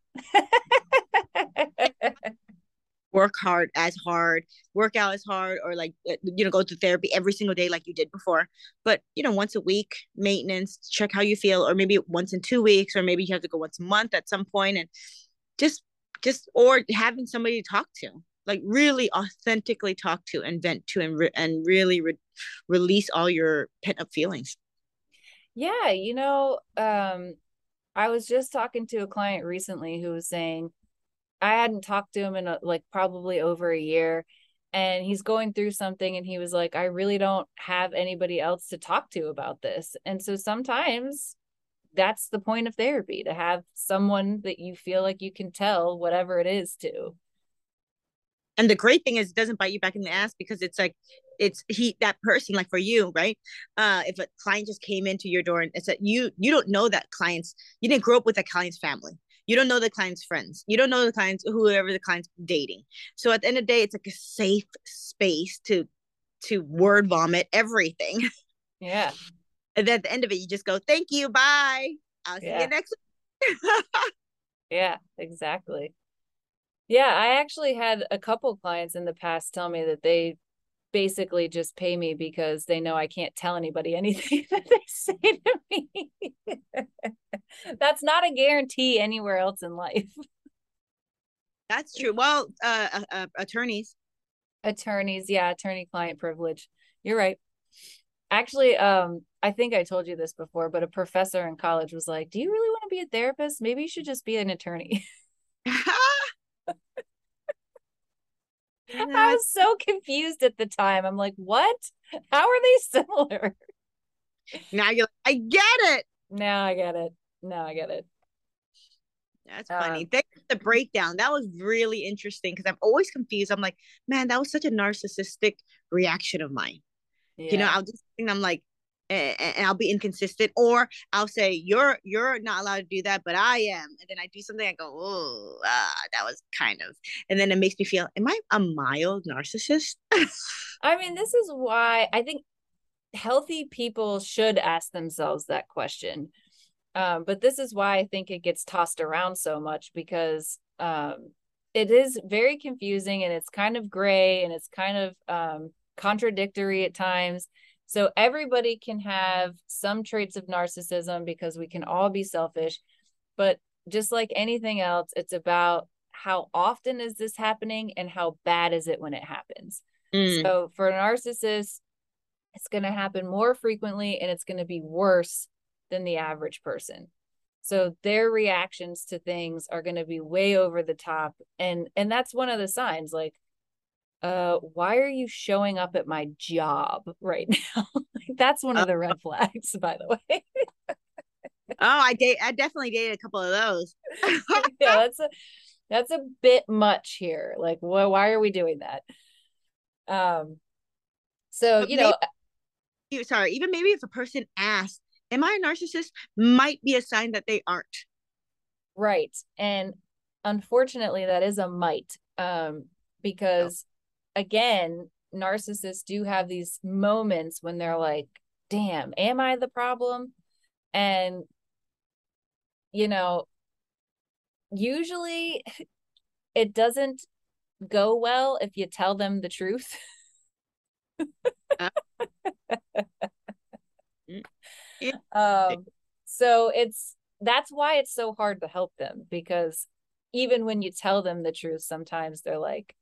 Work hard as hard, work out as hard, or like, you know, go to therapy every single day like you did before. But, you know, once a week, maintenance, check how you feel, or maybe once in two weeks, or maybe you have to go once a month at some point, and just, just, or having somebody to talk to, like really authentically talk to and vent to and, re- and really re- release all your pent up feelings. Yeah. You know, um, I was just talking to a client recently who was saying, I hadn't talked to him in a, like probably over a year, and he's going through something, and he was like, I really don't have anybody else to talk to about this. And so sometimes that's the point of therapy, to have someone that you feel like you can tell whatever it is to. And the great thing is it doesn't bite you back in the ass, because it's like, it's he, that person, like for you, right? Uh, if a client just came into your door and it's that you, you don't know that client's, you didn't grow up with that client's family. You don't know the client's friends. You don't know the client's, whoever the client's dating. So at the end of the day, it's like a safe space to to word vomit everything. Yeah. And then at the end of it, you just go, thank you, bye. I'll see yeah. you next week. Yeah, exactly. Yeah, I actually had a couple clients in the past tell me that they basically just pay me because they know I can't tell anybody anything that they say to me. That's not a guarantee anywhere else in life. That's true. Well, uh, uh, attorneys. Attorneys. Yeah. Attorney-client privilege. You're right. Actually, um, I think I told you this before, but a professor in college was like, do you really want to be a therapist? Maybe you should just be an attorney. I was so confused at the time. I'm like, what? How are they similar? Now you're like, I get it. Now I get it. Now I get it. That's um, funny. Thanks for the breakdown. That was really interesting, because I'm always confused. I'm like, man, that was such a narcissistic reaction of mine. Yeah. You know, I'll just think I'm like, and I'll be inconsistent, or I'll say you're you're not allowed to do that, but I am, and then I do something, I go, oh, ah, that was kind of, and then it makes me feel, am I a mild narcissist? I mean, this is why I think healthy people should ask themselves that question, um, but this is why I think it gets tossed around so much, because um, it is very confusing, and it's kind of gray, and it's kind of um, contradictory at times. So everybody can have some traits of narcissism, because we can all be selfish, but just like anything else, it's about how often is this happening and how bad is it when it happens. Mm. So for a narcissist, it's going to happen more frequently, and it's going to be worse than the average person. So their reactions to things are going to be way over the top. And, and that's one of the signs, like, uh why are you showing up at my job right now? Like, that's one of the red flags, by the way. oh I date I definitely dated a couple of those. Yeah, that's a that's a bit much here, like, wh- why are we doing that? Um so but you maybe, know sorry even maybe if a person asks, am I a narcissist, might be a sign that they aren't, right? And unfortunately that is a might, um because oh. Again, narcissists do have these moments when they're like, damn, am I the problem? And you know, usually it doesn't go well if you tell them the truth. um, so it's, that's why it's so hard to help them, because even when you tell them the truth, sometimes they're like,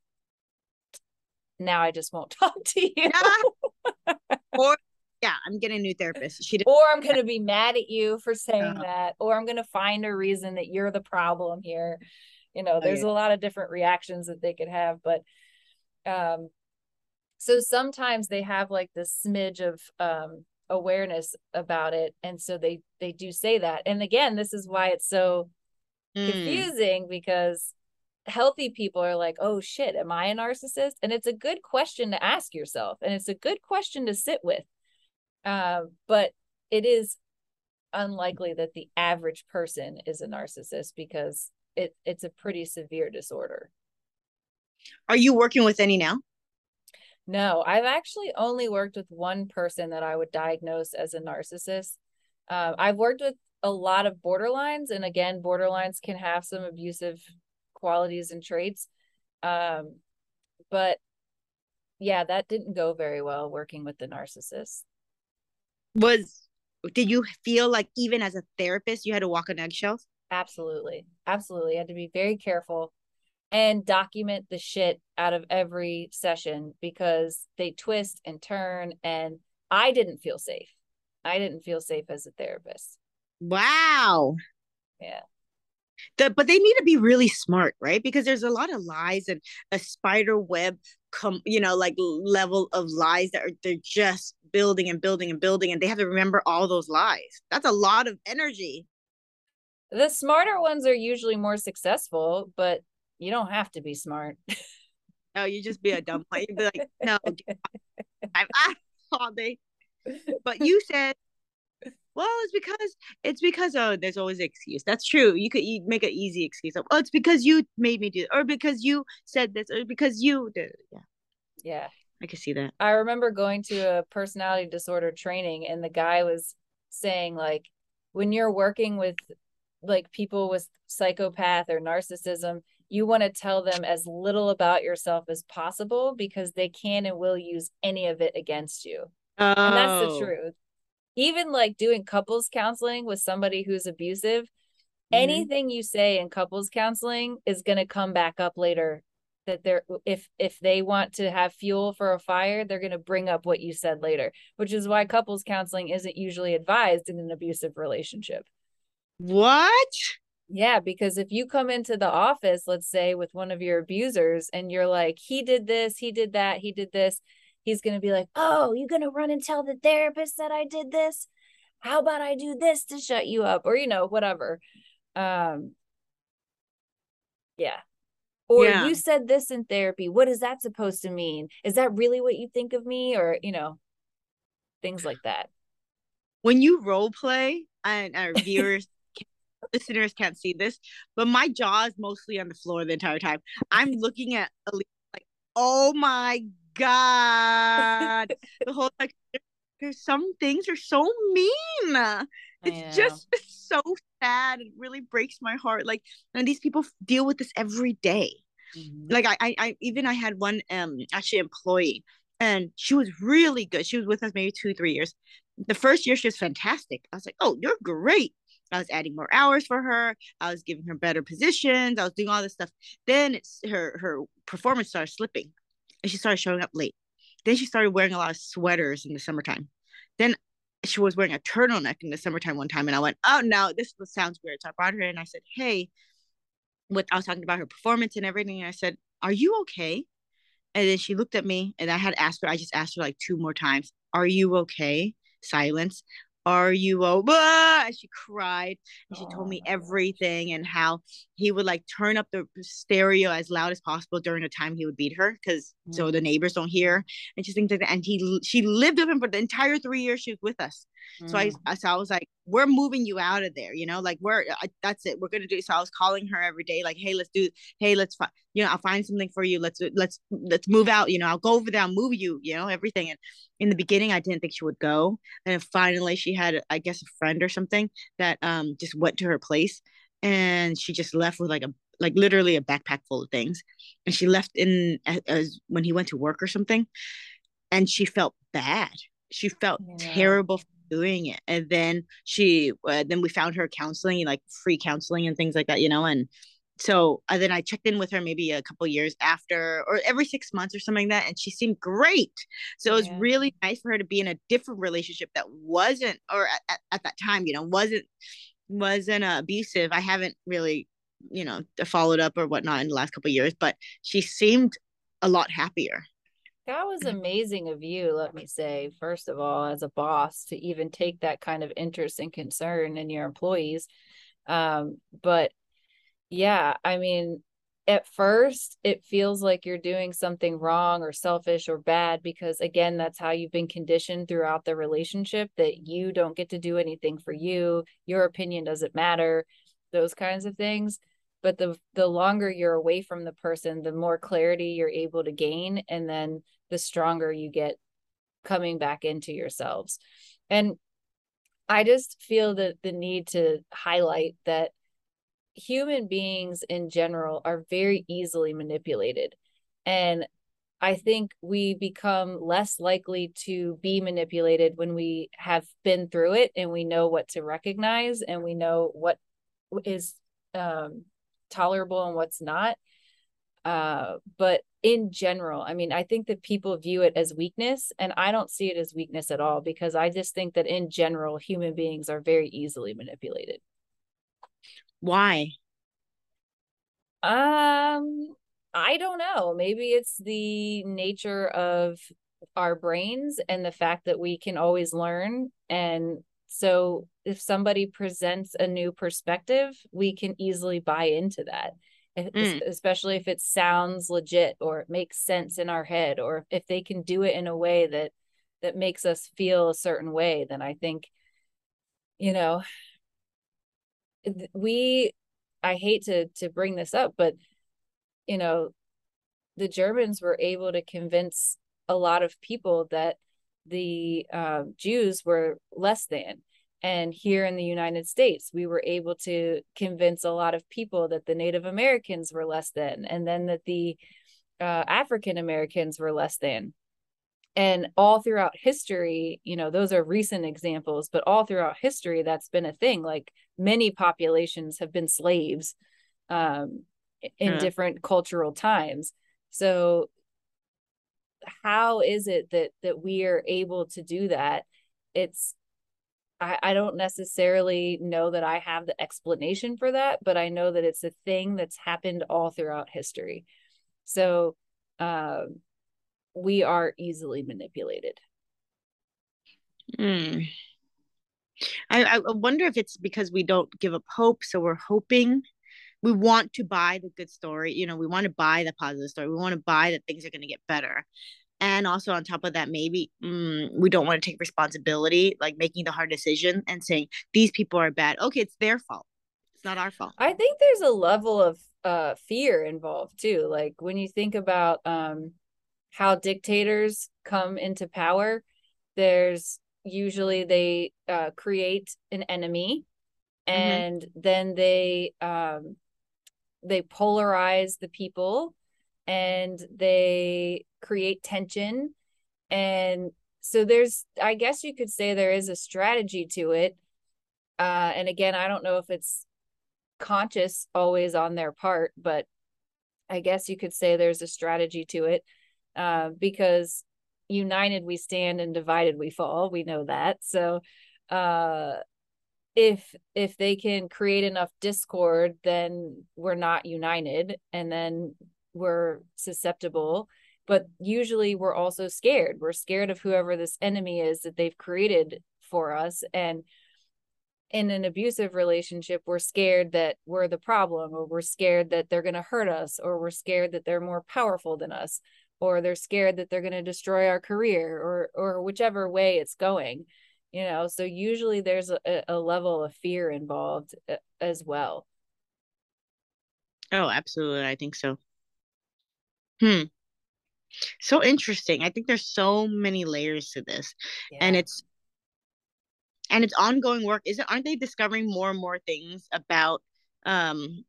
now I just won't talk to you. Or, yeah, I'm getting a new therapist. She didn't- or I'm going to be mad at you for saying no. that. Or I'm going to find a reason that you're the problem here. You know, there's oh, yeah. a lot of different reactions that they could have. But um, so sometimes they have like this smidge of um, awareness about it. And so they, they do say that. And again, this is why it's so mm. confusing, because healthy people are like, oh shit, am I a narcissist? And it's a good question to ask yourself, and it's a good question to sit with. Uh, but it is unlikely that the average person is a narcissist, because it, it's a pretty severe disorder. Are you working with any now? No, I've actually only worked with one person that I would diagnose as a narcissist. Uh, I've worked with a lot of borderlines, and again, borderlines can have some abusive qualities and traits. Um, but yeah, that didn't go very well, working with the narcissist. Was, did you feel like even as a therapist, you had to walk on eggshells? Absolutely. Absolutely. I had to be very careful and document the shit out of every session, because they twist and turn, and I didn't feel safe. I didn't feel safe as a therapist. Wow. Yeah. The, but they need to be really smart, right? Because there's a lot of lies, and a spider web, com, you know, like level of lies that are, they're just building and building and building. And they have to remember all those lies. That's a lot of energy. The smarter ones are usually more successful, but you don't have to be smart. No, you just be a dumb one. You'd be like, no, I'm all day. But you said, well, it's because it's because oh, there's always an excuse. That's true. You could you make an easy excuse of, oh, it's because you made me do it, or because you said this, or because you did it. Yeah, yeah, I could see that. I remember going to a personality disorder training, and the guy was saying, like, when you're working with like people with psychopath or narcissism, you want to tell them as little about yourself as possible, because they can and will use any of it against you. Oh. And that's the truth. Even like doing couples counseling with somebody who's abusive, mm-hmm. anything you say in couples counseling is going to come back up later. That they're, if, if they want to have fuel for a fire, they're going to bring up what you said later, which is why couples counseling isn't usually advised in an abusive relationship. What? Yeah, because if you come into the office, let's say with one of your abusers, and you're like, he did this, he did that, he did this. He's going to be like, oh, you're going to run and tell the therapist that I did this? How about I do this to shut you up? Or, you know, whatever. Um, yeah. Or yeah. you said this in therapy. What is that supposed to mean? Is that really what you think of me? Or, you know, things like that. When you role play, and our viewers, listeners can't see this, but my jaw is mostly on the floor the entire time. I'm looking at Alicia like, oh, my God. God, the whole like, there's some things are so mean. It's just so sad. It really breaks my heart. Like, and these people deal with this every day. Mm-hmm. Like, I, I, I, even I had one um actually employee, and she was really good. She was with us maybe two, three years. The first year she was fantastic. I was like, oh, you're great. I was adding more hours for her. I was giving her better positions. I was doing all this stuff. Then it's her her performance started slipping. And she started showing up late. Then she started wearing a lot of sweaters in the summertime. Then she was wearing a turtleneck in the summertime one time. And I went, oh, no, this sounds weird. So I brought her in. I said, hey, what I was talking about her performance and everything. And I said, are you okay? And then she looked at me, and I had asked her. I just asked her like two more times. Are you okay? Silence. Are you okay? And she cried. And she oh, told me everything, and how he would like turn up the stereo as loud as possible during the time he would beat her, because mm. so the neighbors don't hear. And she thinks like that. And he, she lived with him for the entire three years she was with us. Mm. So I, so I was like, we're moving you out of there, you know, like we're, I, that's it. We're going to do it. So I was calling her every day, like, hey, let's do, hey, let's, fi- you know, I'll find something for you. Let's, let's, let's move out. You know, I'll go over there, I'll move you, you know, everything. And in the beginning, I didn't think she would go. And finally she had, I guess, a friend or something that um just went to her place, and she just left with like a, like literally a backpack full of things. And she left in as when he went to work or something, and she felt bad. She felt yeah. terrible doing it. And then she uh, then we found her counseling, like free counseling and things like that, you know. And so uh, then I checked in with her maybe a couple years after, or every six months or something like that, and she seemed great. So it was yeah. really nice for her to be in a different relationship that wasn't, or at, at that time, you know, wasn't wasn't uh, abusive. I haven't really, you know, followed up or whatnot in the last couple of years, but she seemed a lot happier. That was amazing of you, let me say, first of all, as a boss, to even take that kind of interest and concern in your employees. Um, but yeah, I mean, at first it feels like you're doing something wrong or selfish or bad, because again, that's how you've been conditioned throughout the relationship, that you don't get to do anything for you, your opinion doesn't matter, those kinds of things. But the the longer you're away from the person, the more clarity you're able to gain, and then the stronger you get coming back into yourselves. And I just feel that the need to highlight that human beings in general are very easily manipulated. And I think we become less likely to be manipulated when we have been through it, and we know what to recognize, and we know what is um, tolerable and what's not. Uh, but in general, I mean, I think that people view it as weakness, and I don't see it as weakness at all, because I just think that in general, human beings are very easily manipulated. Why? Um, I don't know. Maybe it's the nature of our brains and the fact that we can always learn. And so if somebody presents a new perspective, we can easily buy into that, mm. especially if it sounds legit or it makes sense in our head, or if they can do it in a way that that makes us feel a certain way. Then I think, you know, we, I hate to to bring this up, but, you know, the Germans were able to convince a lot of people that the uh, Jews were less than. And here in the United States, we were able to convince a lot of people that the Native Americans were less than, and then that the uh, African Americans were less than. And all throughout history, you know, those are recent examples, but all throughout history, that's been a thing. Like many populations have been slaves um, in yeah. different cultural times. So how is it that that we are able to do that? It's, I, I don't necessarily know that I have the explanation for that, but I know that it's a thing that's happened all throughout history. So um, we are easily manipulated. Mm. I, I wonder if it's because we don't give up hope. So we're hoping, we want to buy the good story. You know, we want to buy the positive story. We want to buy that things are going to get better. And also on top of that, maybe mm, we don't want to take responsibility, like making the hard decision and saying these people are bad. Okay, it's their fault. It's not our fault. I think there's a level of uh, fear involved too. Like when you think about um, how dictators come into power, there's usually they uh, create an enemy, and mm-hmm. then they um, they polarize the people, and they create tension. And so there's, I guess you could say there is a strategy to it. Uh, and again, I don't know if it's conscious always on their part, but I guess you could say there's a strategy to it uh, because united we stand and divided we fall. We know that. So uh, if, if they can create enough discord, then we're not united, and then we're susceptible. But usually we're also scared. We're scared of whoever this enemy is that they've created for us. And in an abusive relationship, we're scared that we're the problem, or we're scared that they're going to hurt us, or we're scared that they're more powerful than us, or they're scared that they're going to destroy our career, or or whichever way it's going. you know, so usually there's a, a level of fear involved as well. Oh, absolutely. I think so. Hmm. So interesting. I think there's so many layers to this. Yeah. And it's and it's ongoing work. Is it, aren't they discovering more and more things about um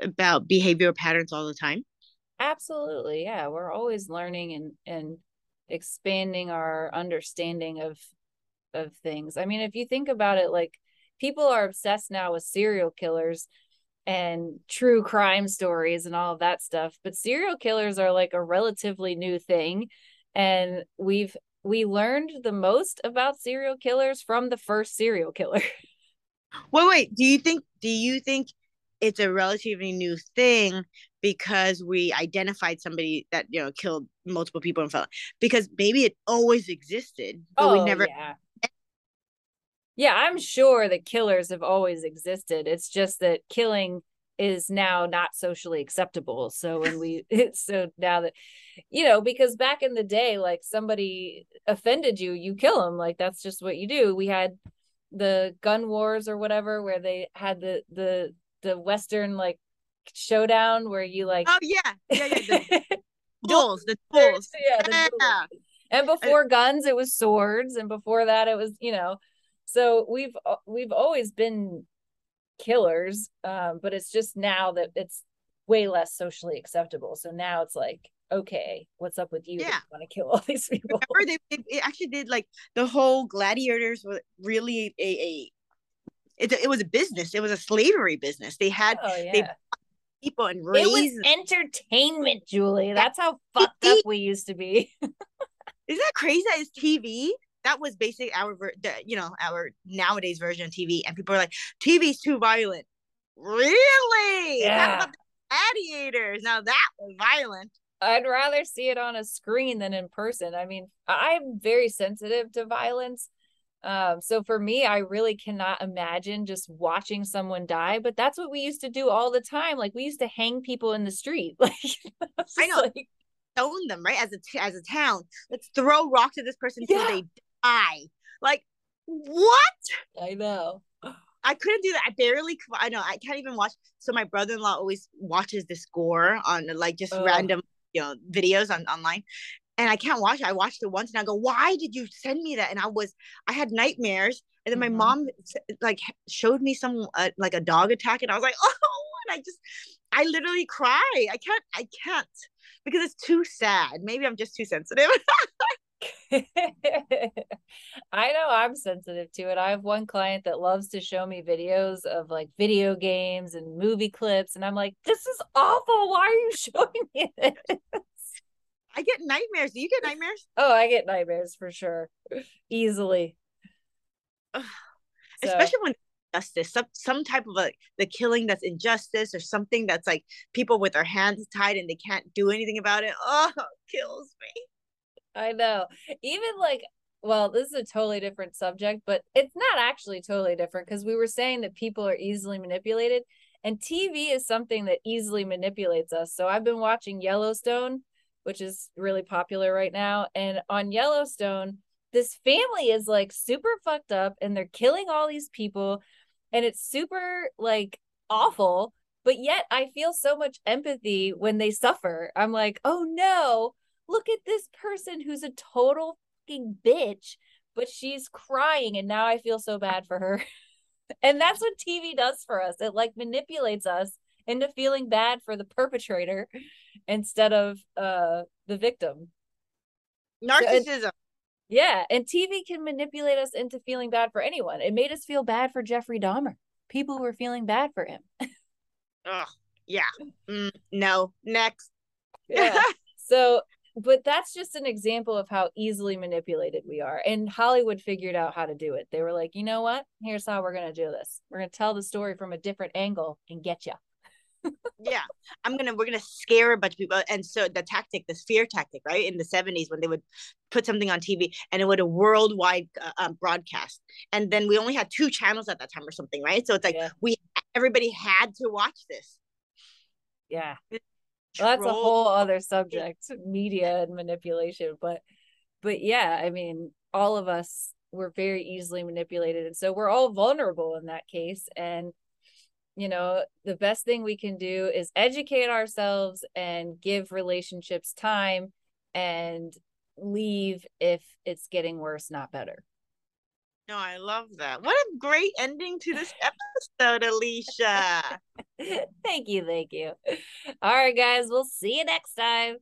about behavioral patterns all the time? Absolutely. Yeah, we're always learning and and expanding our understanding of of things. I mean, if you think about it, like, people are obsessed now with serial killers and true crime stories and all of that stuff, but serial killers are like a relatively new thing, and we've we learned the most about serial killers from the first serial killer. Well, wait, do you think do you think it's a relatively new thing because we identified somebody that, you know, killed multiple people and fell, because maybe it always existed, but oh, we never. Yeah. yeah, I'm sure the killers have always existed. It's just that killing is now not socially acceptable. So when we, so now that, you know, because back in the day, like, somebody offended you, you kill them. Like, that's just what you do. We had the gun wars or whatever, where they had the, the, the Western, like, showdown where you, like, oh yeah yeah, yeah. The duels the duels yeah, the yeah. Duels. And before guns it was swords, and before that it was, you know, so we've we've always been killers, um but it's just now that it's way less socially acceptable, so now it's like, okay, what's up with you? Yeah, want to kill all these people. Remember, they, they actually did, like, the whole gladiators were really a a It, it was a business. It was a slavery business. They had oh, yeah. they people and raised. It was entertainment, Julie. That's how fucked up we used to be. Isn't that crazy? That is T V. That was basically our, the, you know, our nowadays version of T V. And people are like, T V's too violent. Really? Yeah. About the gladiators. Now that was violent. I'd rather see it on a screen than in person. I mean, I'm very sensitive to violence. Um, so for me, I really cannot imagine just watching someone die, but that's what we used to do all the time. Like, we used to hang people in the street. Like, I, I know, like, stone them, right? As a, t- as a town, let's throw rocks at this person until yeah. they die. Like, what? I know. I couldn't do that. I barely, I know, I can't even watch. So my brother-in-law always watches this gore on, like, just oh. random, you know, videos on online. And I can't watch it. I watched it once and I go, why did you send me that? And I was, I had nightmares. And then mm-hmm. my mom, like, showed me some, uh, like, a dog attack. And I was like, oh, and I just, I literally cry. I can't, I can't, because it's too sad. Maybe I'm just too sensitive. I know I'm sensitive to it. I have one client that loves to show me videos of, like, video games and movie clips. And I'm like, this is awful. Why are you showing me this? I get nightmares. Do you get nightmares? Oh, I get nightmares for sure. Easily. So. Especially when justice, some, some type of a, the killing that's injustice, or something that's, like, people with their hands tied and they can't do anything about it. Oh, it kills me. I know. Even, like, well, this is a totally different subject, but it's not actually totally different, because we were saying that people are easily manipulated, and T V is something that easily manipulates us. So I've been watching Yellowstone, which is really popular right now. And on Yellowstone, this family is, like, super fucked up and they're killing all these people, and it's super, like, awful. But yet I feel so much empathy when they suffer. I'm like, oh no, look at this person who's a total fucking bitch, but she's crying, and now I feel so bad for her. And that's what T V does for us. It, like, manipulates us into feeling bad for the perpetrator instead of uh, the victim. Narcissism. So it, yeah. And T V can manipulate us into feeling bad for anyone. It made us feel bad for Jeffrey Dahmer. People were feeling bad for him. Oh, yeah. Mm, no. Next. Yeah. So, but that's just an example of how easily manipulated we are. And Hollywood figured out how to do it. They were like, you know what? Here's how we're going to do this. We're going to tell the story from a different angle and get you. Yeah, I'm gonna we're gonna scare a bunch of people. And so the tactic, the fear tactic, right, in the seventies, when they would put something on T V and it would a worldwide uh, um, broadcast, and then we only had two channels at that time or something, right? So it's like yeah. we everybody had to watch this. Yeah, well, that's a whole other subject, media and manipulation. But but yeah, I mean, all of us we're very easily manipulated. And so we're all vulnerable in that case. And, you know, the best thing we can do is educate ourselves and give relationships time and leave if it's getting worse, not better. No, oh, I love that. What a great ending to this episode, Alicia. Thank you. Thank you. All right, guys, we'll see you next time.